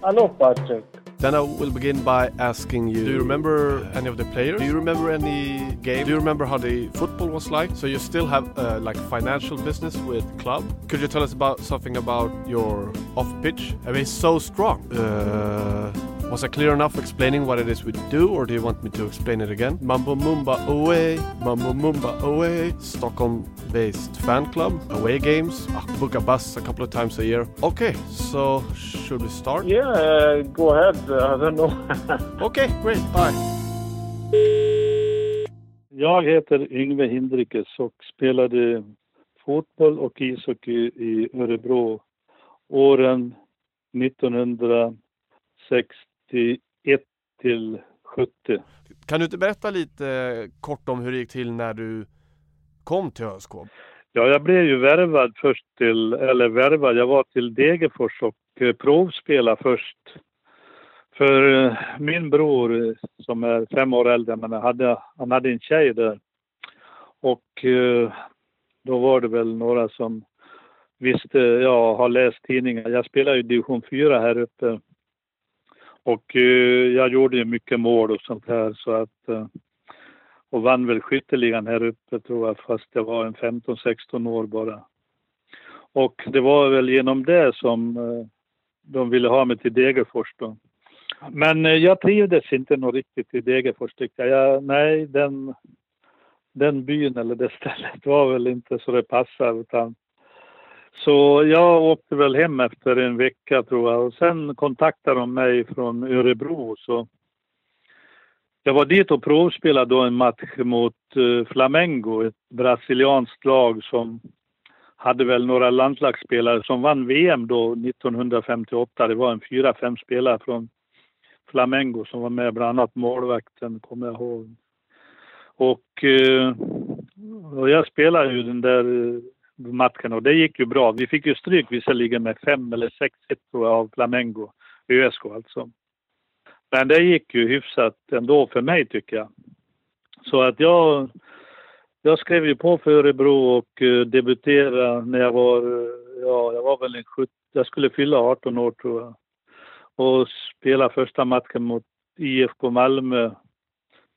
Hallå Patrik. Then I will begin by asking you, do you remember any of the players? Do you remember any game? Do you remember how the football was like? So you still have uh, like financial business with club? Could you tell us about something about your off-pitch? I mean, it's so strong. Uh, was I clear enough explaining what it is we do, or do you want me to explain it again? Mambo Mumba away, Mambo Mumba away. Stockholm-based fan club, away games. Ah, book a bus a couple of times a year. Okay, so should we start? Yeah, uh, go ahead. I don't know. Okay, great. Bye. Jag heter Yngve Hindrikes och spelade fotboll och ishockey i Örebro åren nittonhundrasextioett till sjuttio. Kan du inte berätta lite kort om hur det gick till när du kom till ÖSK? Ja, jag blev ju värvad först till, eller värvad, jag var till Degerfors och provspelade först. För min bror som är fem år äldre, men hade, han hade en tjej där. Och eh, då var det väl några som visste, ja, har läst tidningar. Jag spelar ju division fyra här uppe. Och eh, jag gjorde ju mycket mål och sånt här. Så att, eh, och vann väl skytteligan här uppe tror jag, fast jag var en femton sexton år bara. Och det var väl genom det som eh, de ville ha mig till Degerfors då. Men jag trivdes inte nog riktigt i Degerfors tyckte jag. Nej, den, den byn eller det stället var väl inte så det passade. Utan... Så jag åkte väl hem efter en vecka tror jag. Och sen kontaktade de mig från Örebro. Så Jag var dit och provspelade då en match mot uh, Flamengo, ett brasilianskt lag som hade väl några landslagsspelare som vann V M då nittonhundrafemtioåtta. Det var en fyra, fem spelare från Flamengo som var med, bland annat målvakten, kommer jag ihåg. Och, uh, och jag spelade ju den där uh, matchen och det gick ju bra. Vi fick ju stryk visserligen med fem eller sex tror jag, av Flamengo, ÖSK alltså. Men det gick ju hyfsat ändå för mig tycker jag. Så att jag, jag skrev ju på för Örebro och uh, debuterade när jag var, ja jag var väl en sjutton, jag skulle fylla arton år tror jag. Och spela första matchen mot I F K Malmö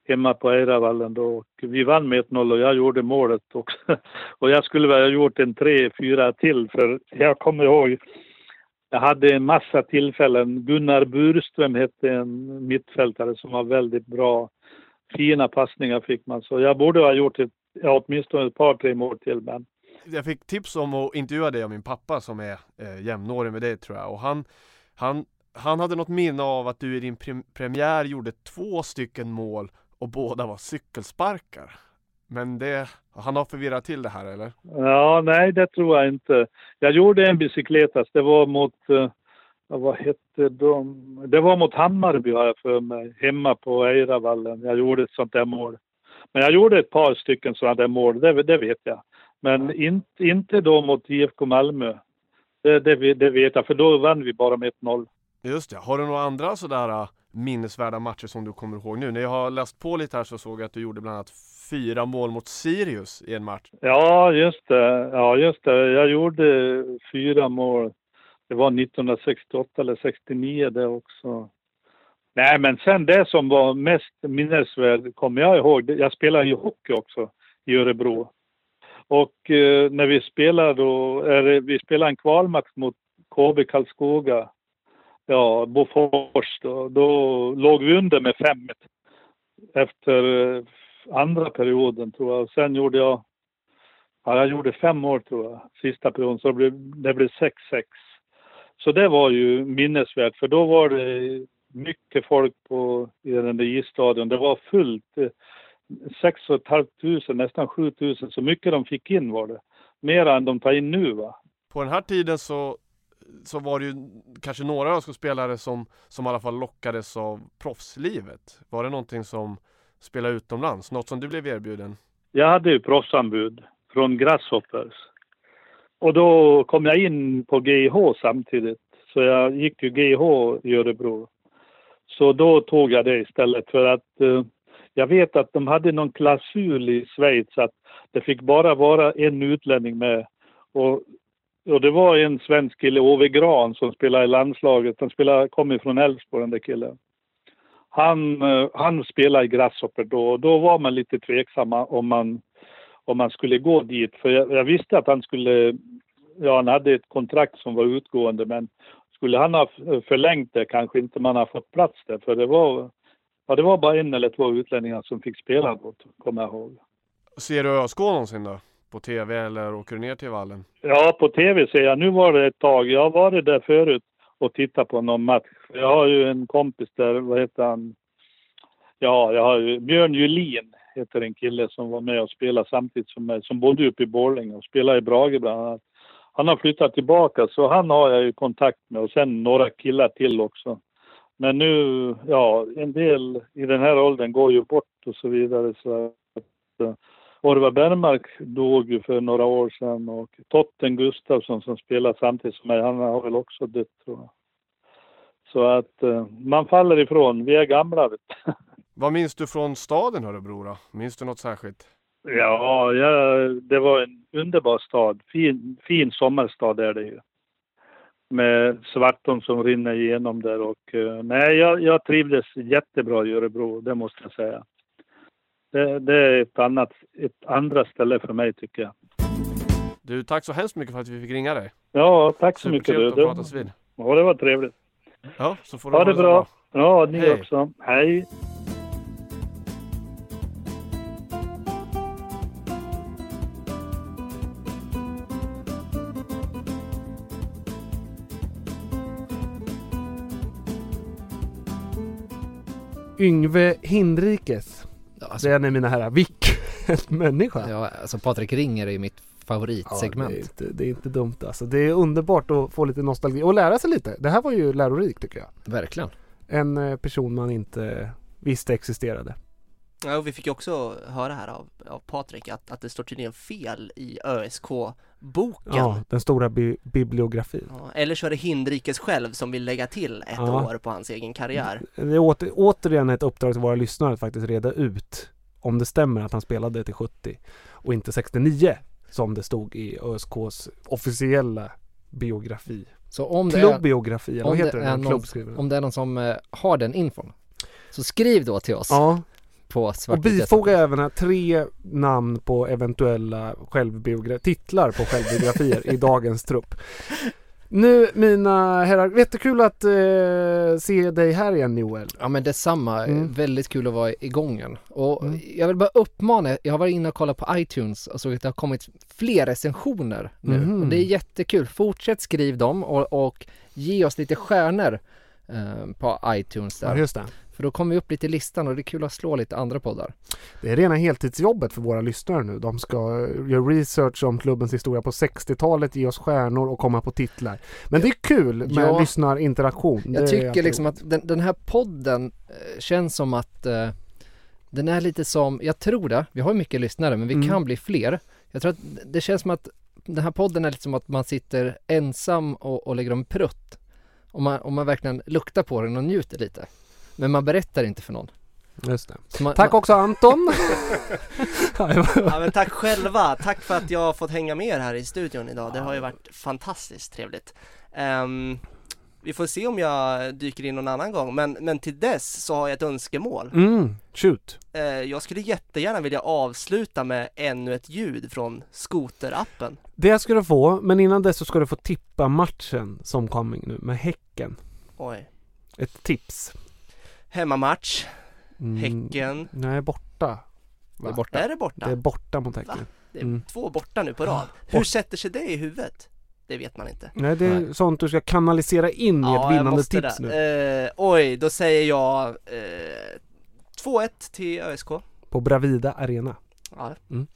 hemma på Eyravallen då. Och vi vann med ett noll och jag gjorde målet också. Och jag skulle väl ha gjort en tre fyra till för jag kommer ihåg. Jag hade en massa tillfällen. Gunnar Burström hette en mittfältare som var väldigt bra. Fina passningar fick man. Så jag borde ha gjort ett, ja, åtminstone ett par, tre mål till. Men... Jag fick tips om att intervjua dig av min pappa som är eh, jämnårig med dig tror jag. Och han, han, han hade något minne av att du i din pre- premiär gjorde två stycken mål och båda var cykelsparkar. Men det, han har förvirrat till det här, eller? Ja, nej, det tror jag inte. Jag gjorde en bicykletas. Det var mot, vad hette de? Det var mot Hammarby har jag för mig. Hemma på Eyravallen. Jag gjorde ett sånt där mål. Men jag gjorde ett par stycken sådana där mål. Det, det vet jag. Men in, inte då mot I F K Malmö. Det, det, det vet jag. För då vann vi bara med ett noll. Just det. Har du några andra sådär minnesvärda matcher som du kommer ihåg nu? När jag har läst på lite här så såg jag att du gjorde bland annat fyra mål mot Sirius i en match. Ja, just det. Ja, just det. Jag gjorde fyra mål. Det var nittonhundrasextioåtta eller sextionio det också. Nej, men sen det som var mest minnesvärd kommer jag ihåg. Jag spelade ju hockey också i Örebro. Och eh, när vi spelade då, eller, vi spelade en kvalmatch mot K B Karlskoga. Ja, Bofors då, då låg vi under med fem efter andra perioden tror jag. Sen gjorde jag, ja, jag gjorde fem år tror jag, sista perioden, så det blev, det blev sex sex. Så det var ju minnesvärt, för då var det mycket folk på i den där isstadion. Det var fullt, sex tusen femhundra, nästan sju tusen, så mycket de fick in var det. Mer än de tar in nu va. På den här tiden så så var det ju kanske några spelare som, som i alla fall lockades av proffslivet. Var det någonting som spelade utomlands? Något som du blev erbjuden? Jag hade ju proffsanbud från Grasshoppers. Och då kom jag in på G I H samtidigt. Så jag gick ju G I H i Örebro. Så då tog jag det istället för att eh, jag vet att de hade någon klausul i Schweiz att det fick bara vara en utlänning med och Och det var en svensk kille, Ove Gran, som spelade i landslaget. Han spelade, kom ifrån Älvsborg, den där killen. Han, han spelade i Grasshopper då. Och då var man lite tveksamma om man, om man skulle gå dit. För jag, jag visste att han skulle... Ja, han hade ett kontrakt som var utgående. Men skulle han ha förlängt det kanske inte man har fått plats där. För det var, ja, det var bara en eller två utlänningar som fick spela då, kommer jag ihåg. Ser du ÖSK någonsin då? På tv eller åker du ner till vallen? Ja, på tv ser jag. Nu var det ett tag. Jag var där förut och tittade på någon match. Jag har ju en kompis där, vad heter han? Ja, jag har ju, Björn Julin heter en kille som var med och spelade samtidigt som mig. Som bodde uppe i Borlänge och spelade i Brage bland annat. Han har flyttat tillbaka så han har jag ju kontakt med. Och sen några killar till också. Men nu, ja, en del i den här åldern går ju bort och så vidare. Så att... Orvar Bergmark dog ju för några år sedan och Totten Gustafsson som spelar samtidigt som mig, han har väl också dött tror jag. Så att eh, man faller ifrån, vi är gamla. Vet. Vad minns du från staden Örebro då? Minns du något särskilt? Ja, ja, det var en underbar stad, fin, fin sommarstad är det ju. Med Svartholm som rinner igenom där och eh, nej jag, jag trivdes jättebra i Örebro, det måste jag säga. Det, det är ett annat, ett andra ställe för mig tycker jag. Du, tack så hemskt mycket för att vi fick ringa dig. Ja, tack så mycket. Du. Pratas vid. Ja, det var trevligt. Ja, så får du ha det bra. bra. Ja, ni Hej. Också. Hej. Yngve Hindrikes. Alltså, det är mina herrar. Vilken människa. Ja, alltså Patrik Ringer är ju mitt favoritsegment. Ja, det, är inte, det är inte dumt alltså. Det är underbart att få lite nostalgi och lära sig lite. Det här var ju lärorikt tycker jag. Verkligen. En person man inte visste existerade. Ja, och vi fick ju också höra här av, av Patrik att, att det står tydligen fel i Ö S K-boken. Ja, den stora bi- bibliografin. Ja, eller så är det Hindrikes själv som vill lägga till ett ja. år på hans egen karriär. Det är åter, återigen ett uppdrag till våra lyssnare att faktiskt reda ut om det stämmer att han spelade till sjuttio och inte sextionio som det stod i ÖSKs officiella biografi. Så om det klubbiografi, eller vad heter det? Någon, om det är någon som eh, har den infon så skriv då till oss. Ja. På och bifoga även här tre namn på eventuella självbiogra- titlar på självbiografier i dagens trupp. Nu, mina herrar, jättekul att eh, se dig här igen, Joel. Ja, men detsamma. Mm. Väldigt kul att vara igång igen. Och mm. jag vill bara uppmana, jag har varit inne och kollat på iTunes och såg att det har kommit fler recensioner nu. Mm. Och det är jättekul. Fortsätt skriv dem och, och ge oss lite stjärnor eh, på iTunes där. Ja, just det. För då kommer vi upp lite i listan och det är kul att slå lite andra poddar. Det är rena heltidsjobbet för våra lyssnare nu. De ska göra research om klubbens historia på sextiotalet, ge oss stjärnor och komma på titlar. Men det är kul med ja, lyssnarinteraktion. Jag det tycker liksom roligt. Att den, den här podden känns som att eh, den är lite som, jag tror det, vi har mycket lyssnare men vi mm. kan bli fler. Jag tror att det känns som att den här podden är lite som att man sitter ensam och, och lägger en prutt. Om man, om man verkligen luktar på den och njuter lite. Men man berättar inte för någon. Just det. Man, tack man... också Anton. Ja, men tack själva. Tack för att jag har fått hänga med er här i studion idag. Det har ju varit fantastiskt trevligt. Um, vi får se om jag dyker in någon annan gång. Men, men till dess så har jag ett önskemål. Mm, shoot. Uh, jag skulle jättegärna vilja avsluta med ännu ett ljud från skoterappen. Det ska du få. Men innan dess så ska du få tippa matchen som kommer nu med Häcken. Oj. Ett tips. Hemmamatch, mm. Häcken. Nej, borta. Det är borta. Är det borta? Det är borta mot Häcken. Va? Det är mm. två borta nu på rad. Hur Bort. sätter sig det i huvudet? Det vet man inte. Nej, det är Nej. sånt du ska kanalisera in ja, i ett vinnande tips det. nu. Eh, oj, då säger jag eh, två ett till ÖSK. På Bravida Arena. Ja. Mm.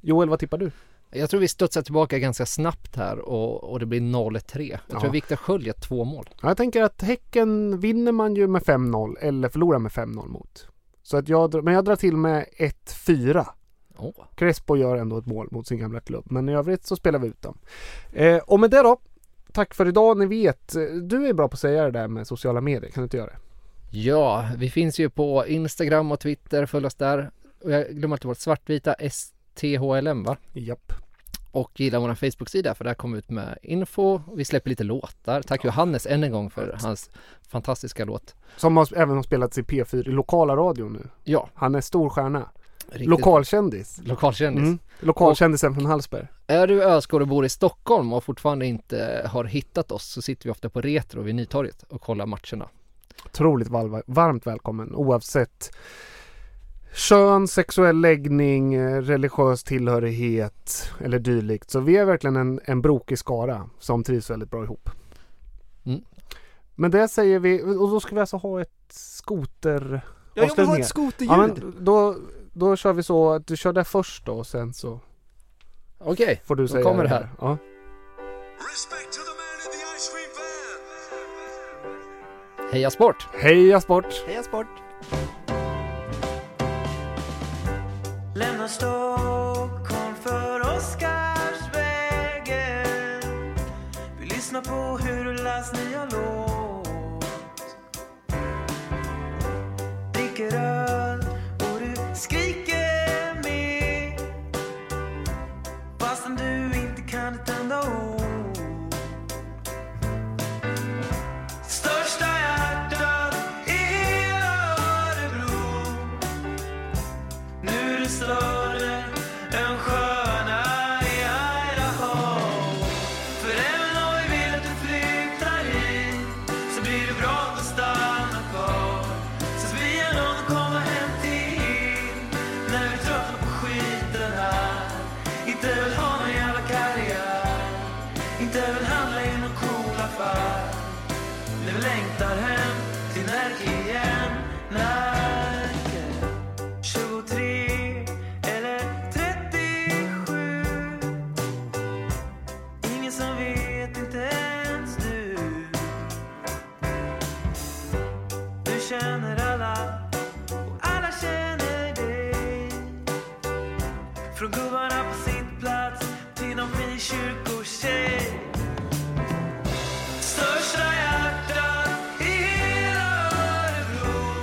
Joel, vad tippar du? Jag tror vi studsar tillbaka ganska snabbt här och, och det blir noll tre. Jag ja. tror Viktor Sköld gör två mål. Ja, jag tänker att Häcken vinner man ju med fem noll eller förlorar med fem noll mot. Så att jag, men jag drar till med ett fyra. Oh. Crespo gör ändå ett mål mot sin gamla klubb. Men i övrigt så spelar vi ut dem. Eh, och med det då, tack för idag. Ni vet, du är bra på att säga det där med sociala medier. Kan du inte göra det? Ja, vi finns ju på Instagram och Twitter. Följ oss där. Och jag glömmer inte vårt svartvita S. T H L M va? Japp. Och gilla vår Facebook-sida för där kommer ut med info. Vi släpper lite låtar. Tack ja. Johannes än en gång för hans fantastiska låt. Som har, även har spelats i P fyra i lokala radio nu. Ja. Han är stor stjärna. Riktigt. Lokalkändis. Lokalkändis. Mm. Lokalkändisen och, från Hallsberg. Är du öskor och bor i Stockholm och fortfarande inte har hittat oss så sitter vi ofta på Retro vid Nytorget och kollar matcherna. Otroligt val- varmt välkommen oavsett kön, sexuell läggning, religiös tillhörighet eller dylikt. Så vi är verkligen en, en brokig skara som trivs väldigt bra ihop. Mm. Men det säger vi, och då ska vi alltså ha ett skoter... Ja, jag vill ha ett skoterljud. Ja, men då, då kör vi så att du kör där först då och sen så... Okej, okay, får du säga kommer det här. Ja. Respect to the man in the ice cream van. Heja sport! Heja sport! Heja sport! Lämna Stockholm för Oskarsvägen. Vi lyssnar på hur du läst nya låt. Dricker öl och du skriker med, fastän du inte kan ett enda ord. Största större än sköna i Eyravallen. För även om vi vill att du flyttar hit, så blir det bra att stanna kvar. Så vi är någon att komma hem till, när vi tröttnar på skiten här. Inte vill ha någon jävla karriär, inte vill handla i någon cool affär. När vi längtar hem till när igen, när känner alla och alla känner dig. Från gubbarna på sin plats till någon frikyrkotjej. Största hjärtan i hela Örebro.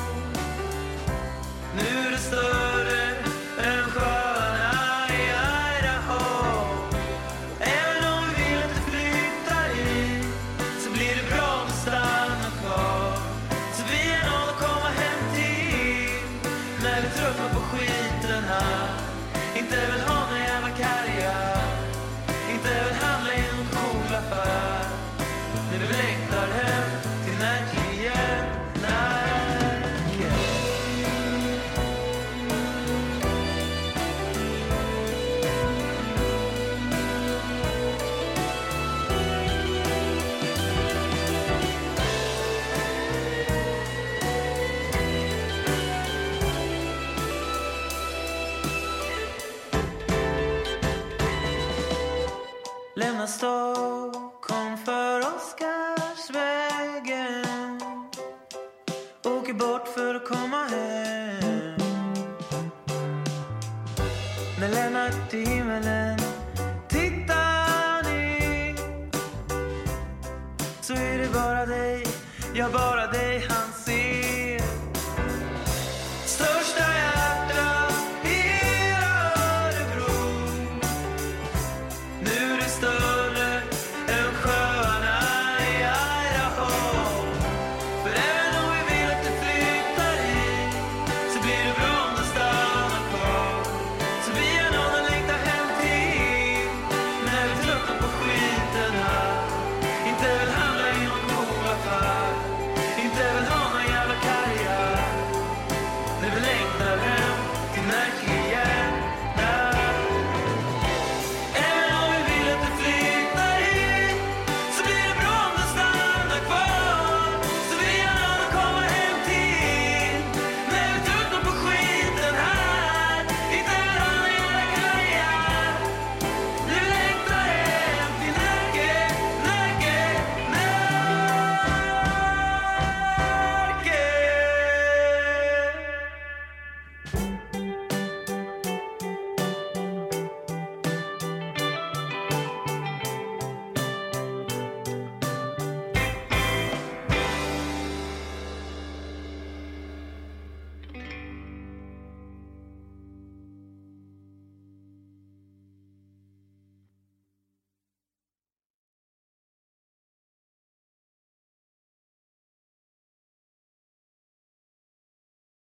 Nu är det större än sjöarna i Eyravallen. Även om vi vill att du flyttar hit, så blir det bra om du stannar kvar. Så vi är någon att komma hem till, när vi tröttnar på skiten här. Inte vill ha någon jävla karriär, inte vill handla i någon cool affär. När vi längtar hem till verkligen närken. Lämna Stockholm för Oskarsvägen. Åker bort för att komma hem. När Lennart i himmelen tittar ner, så är det bara dig, ja bara dig.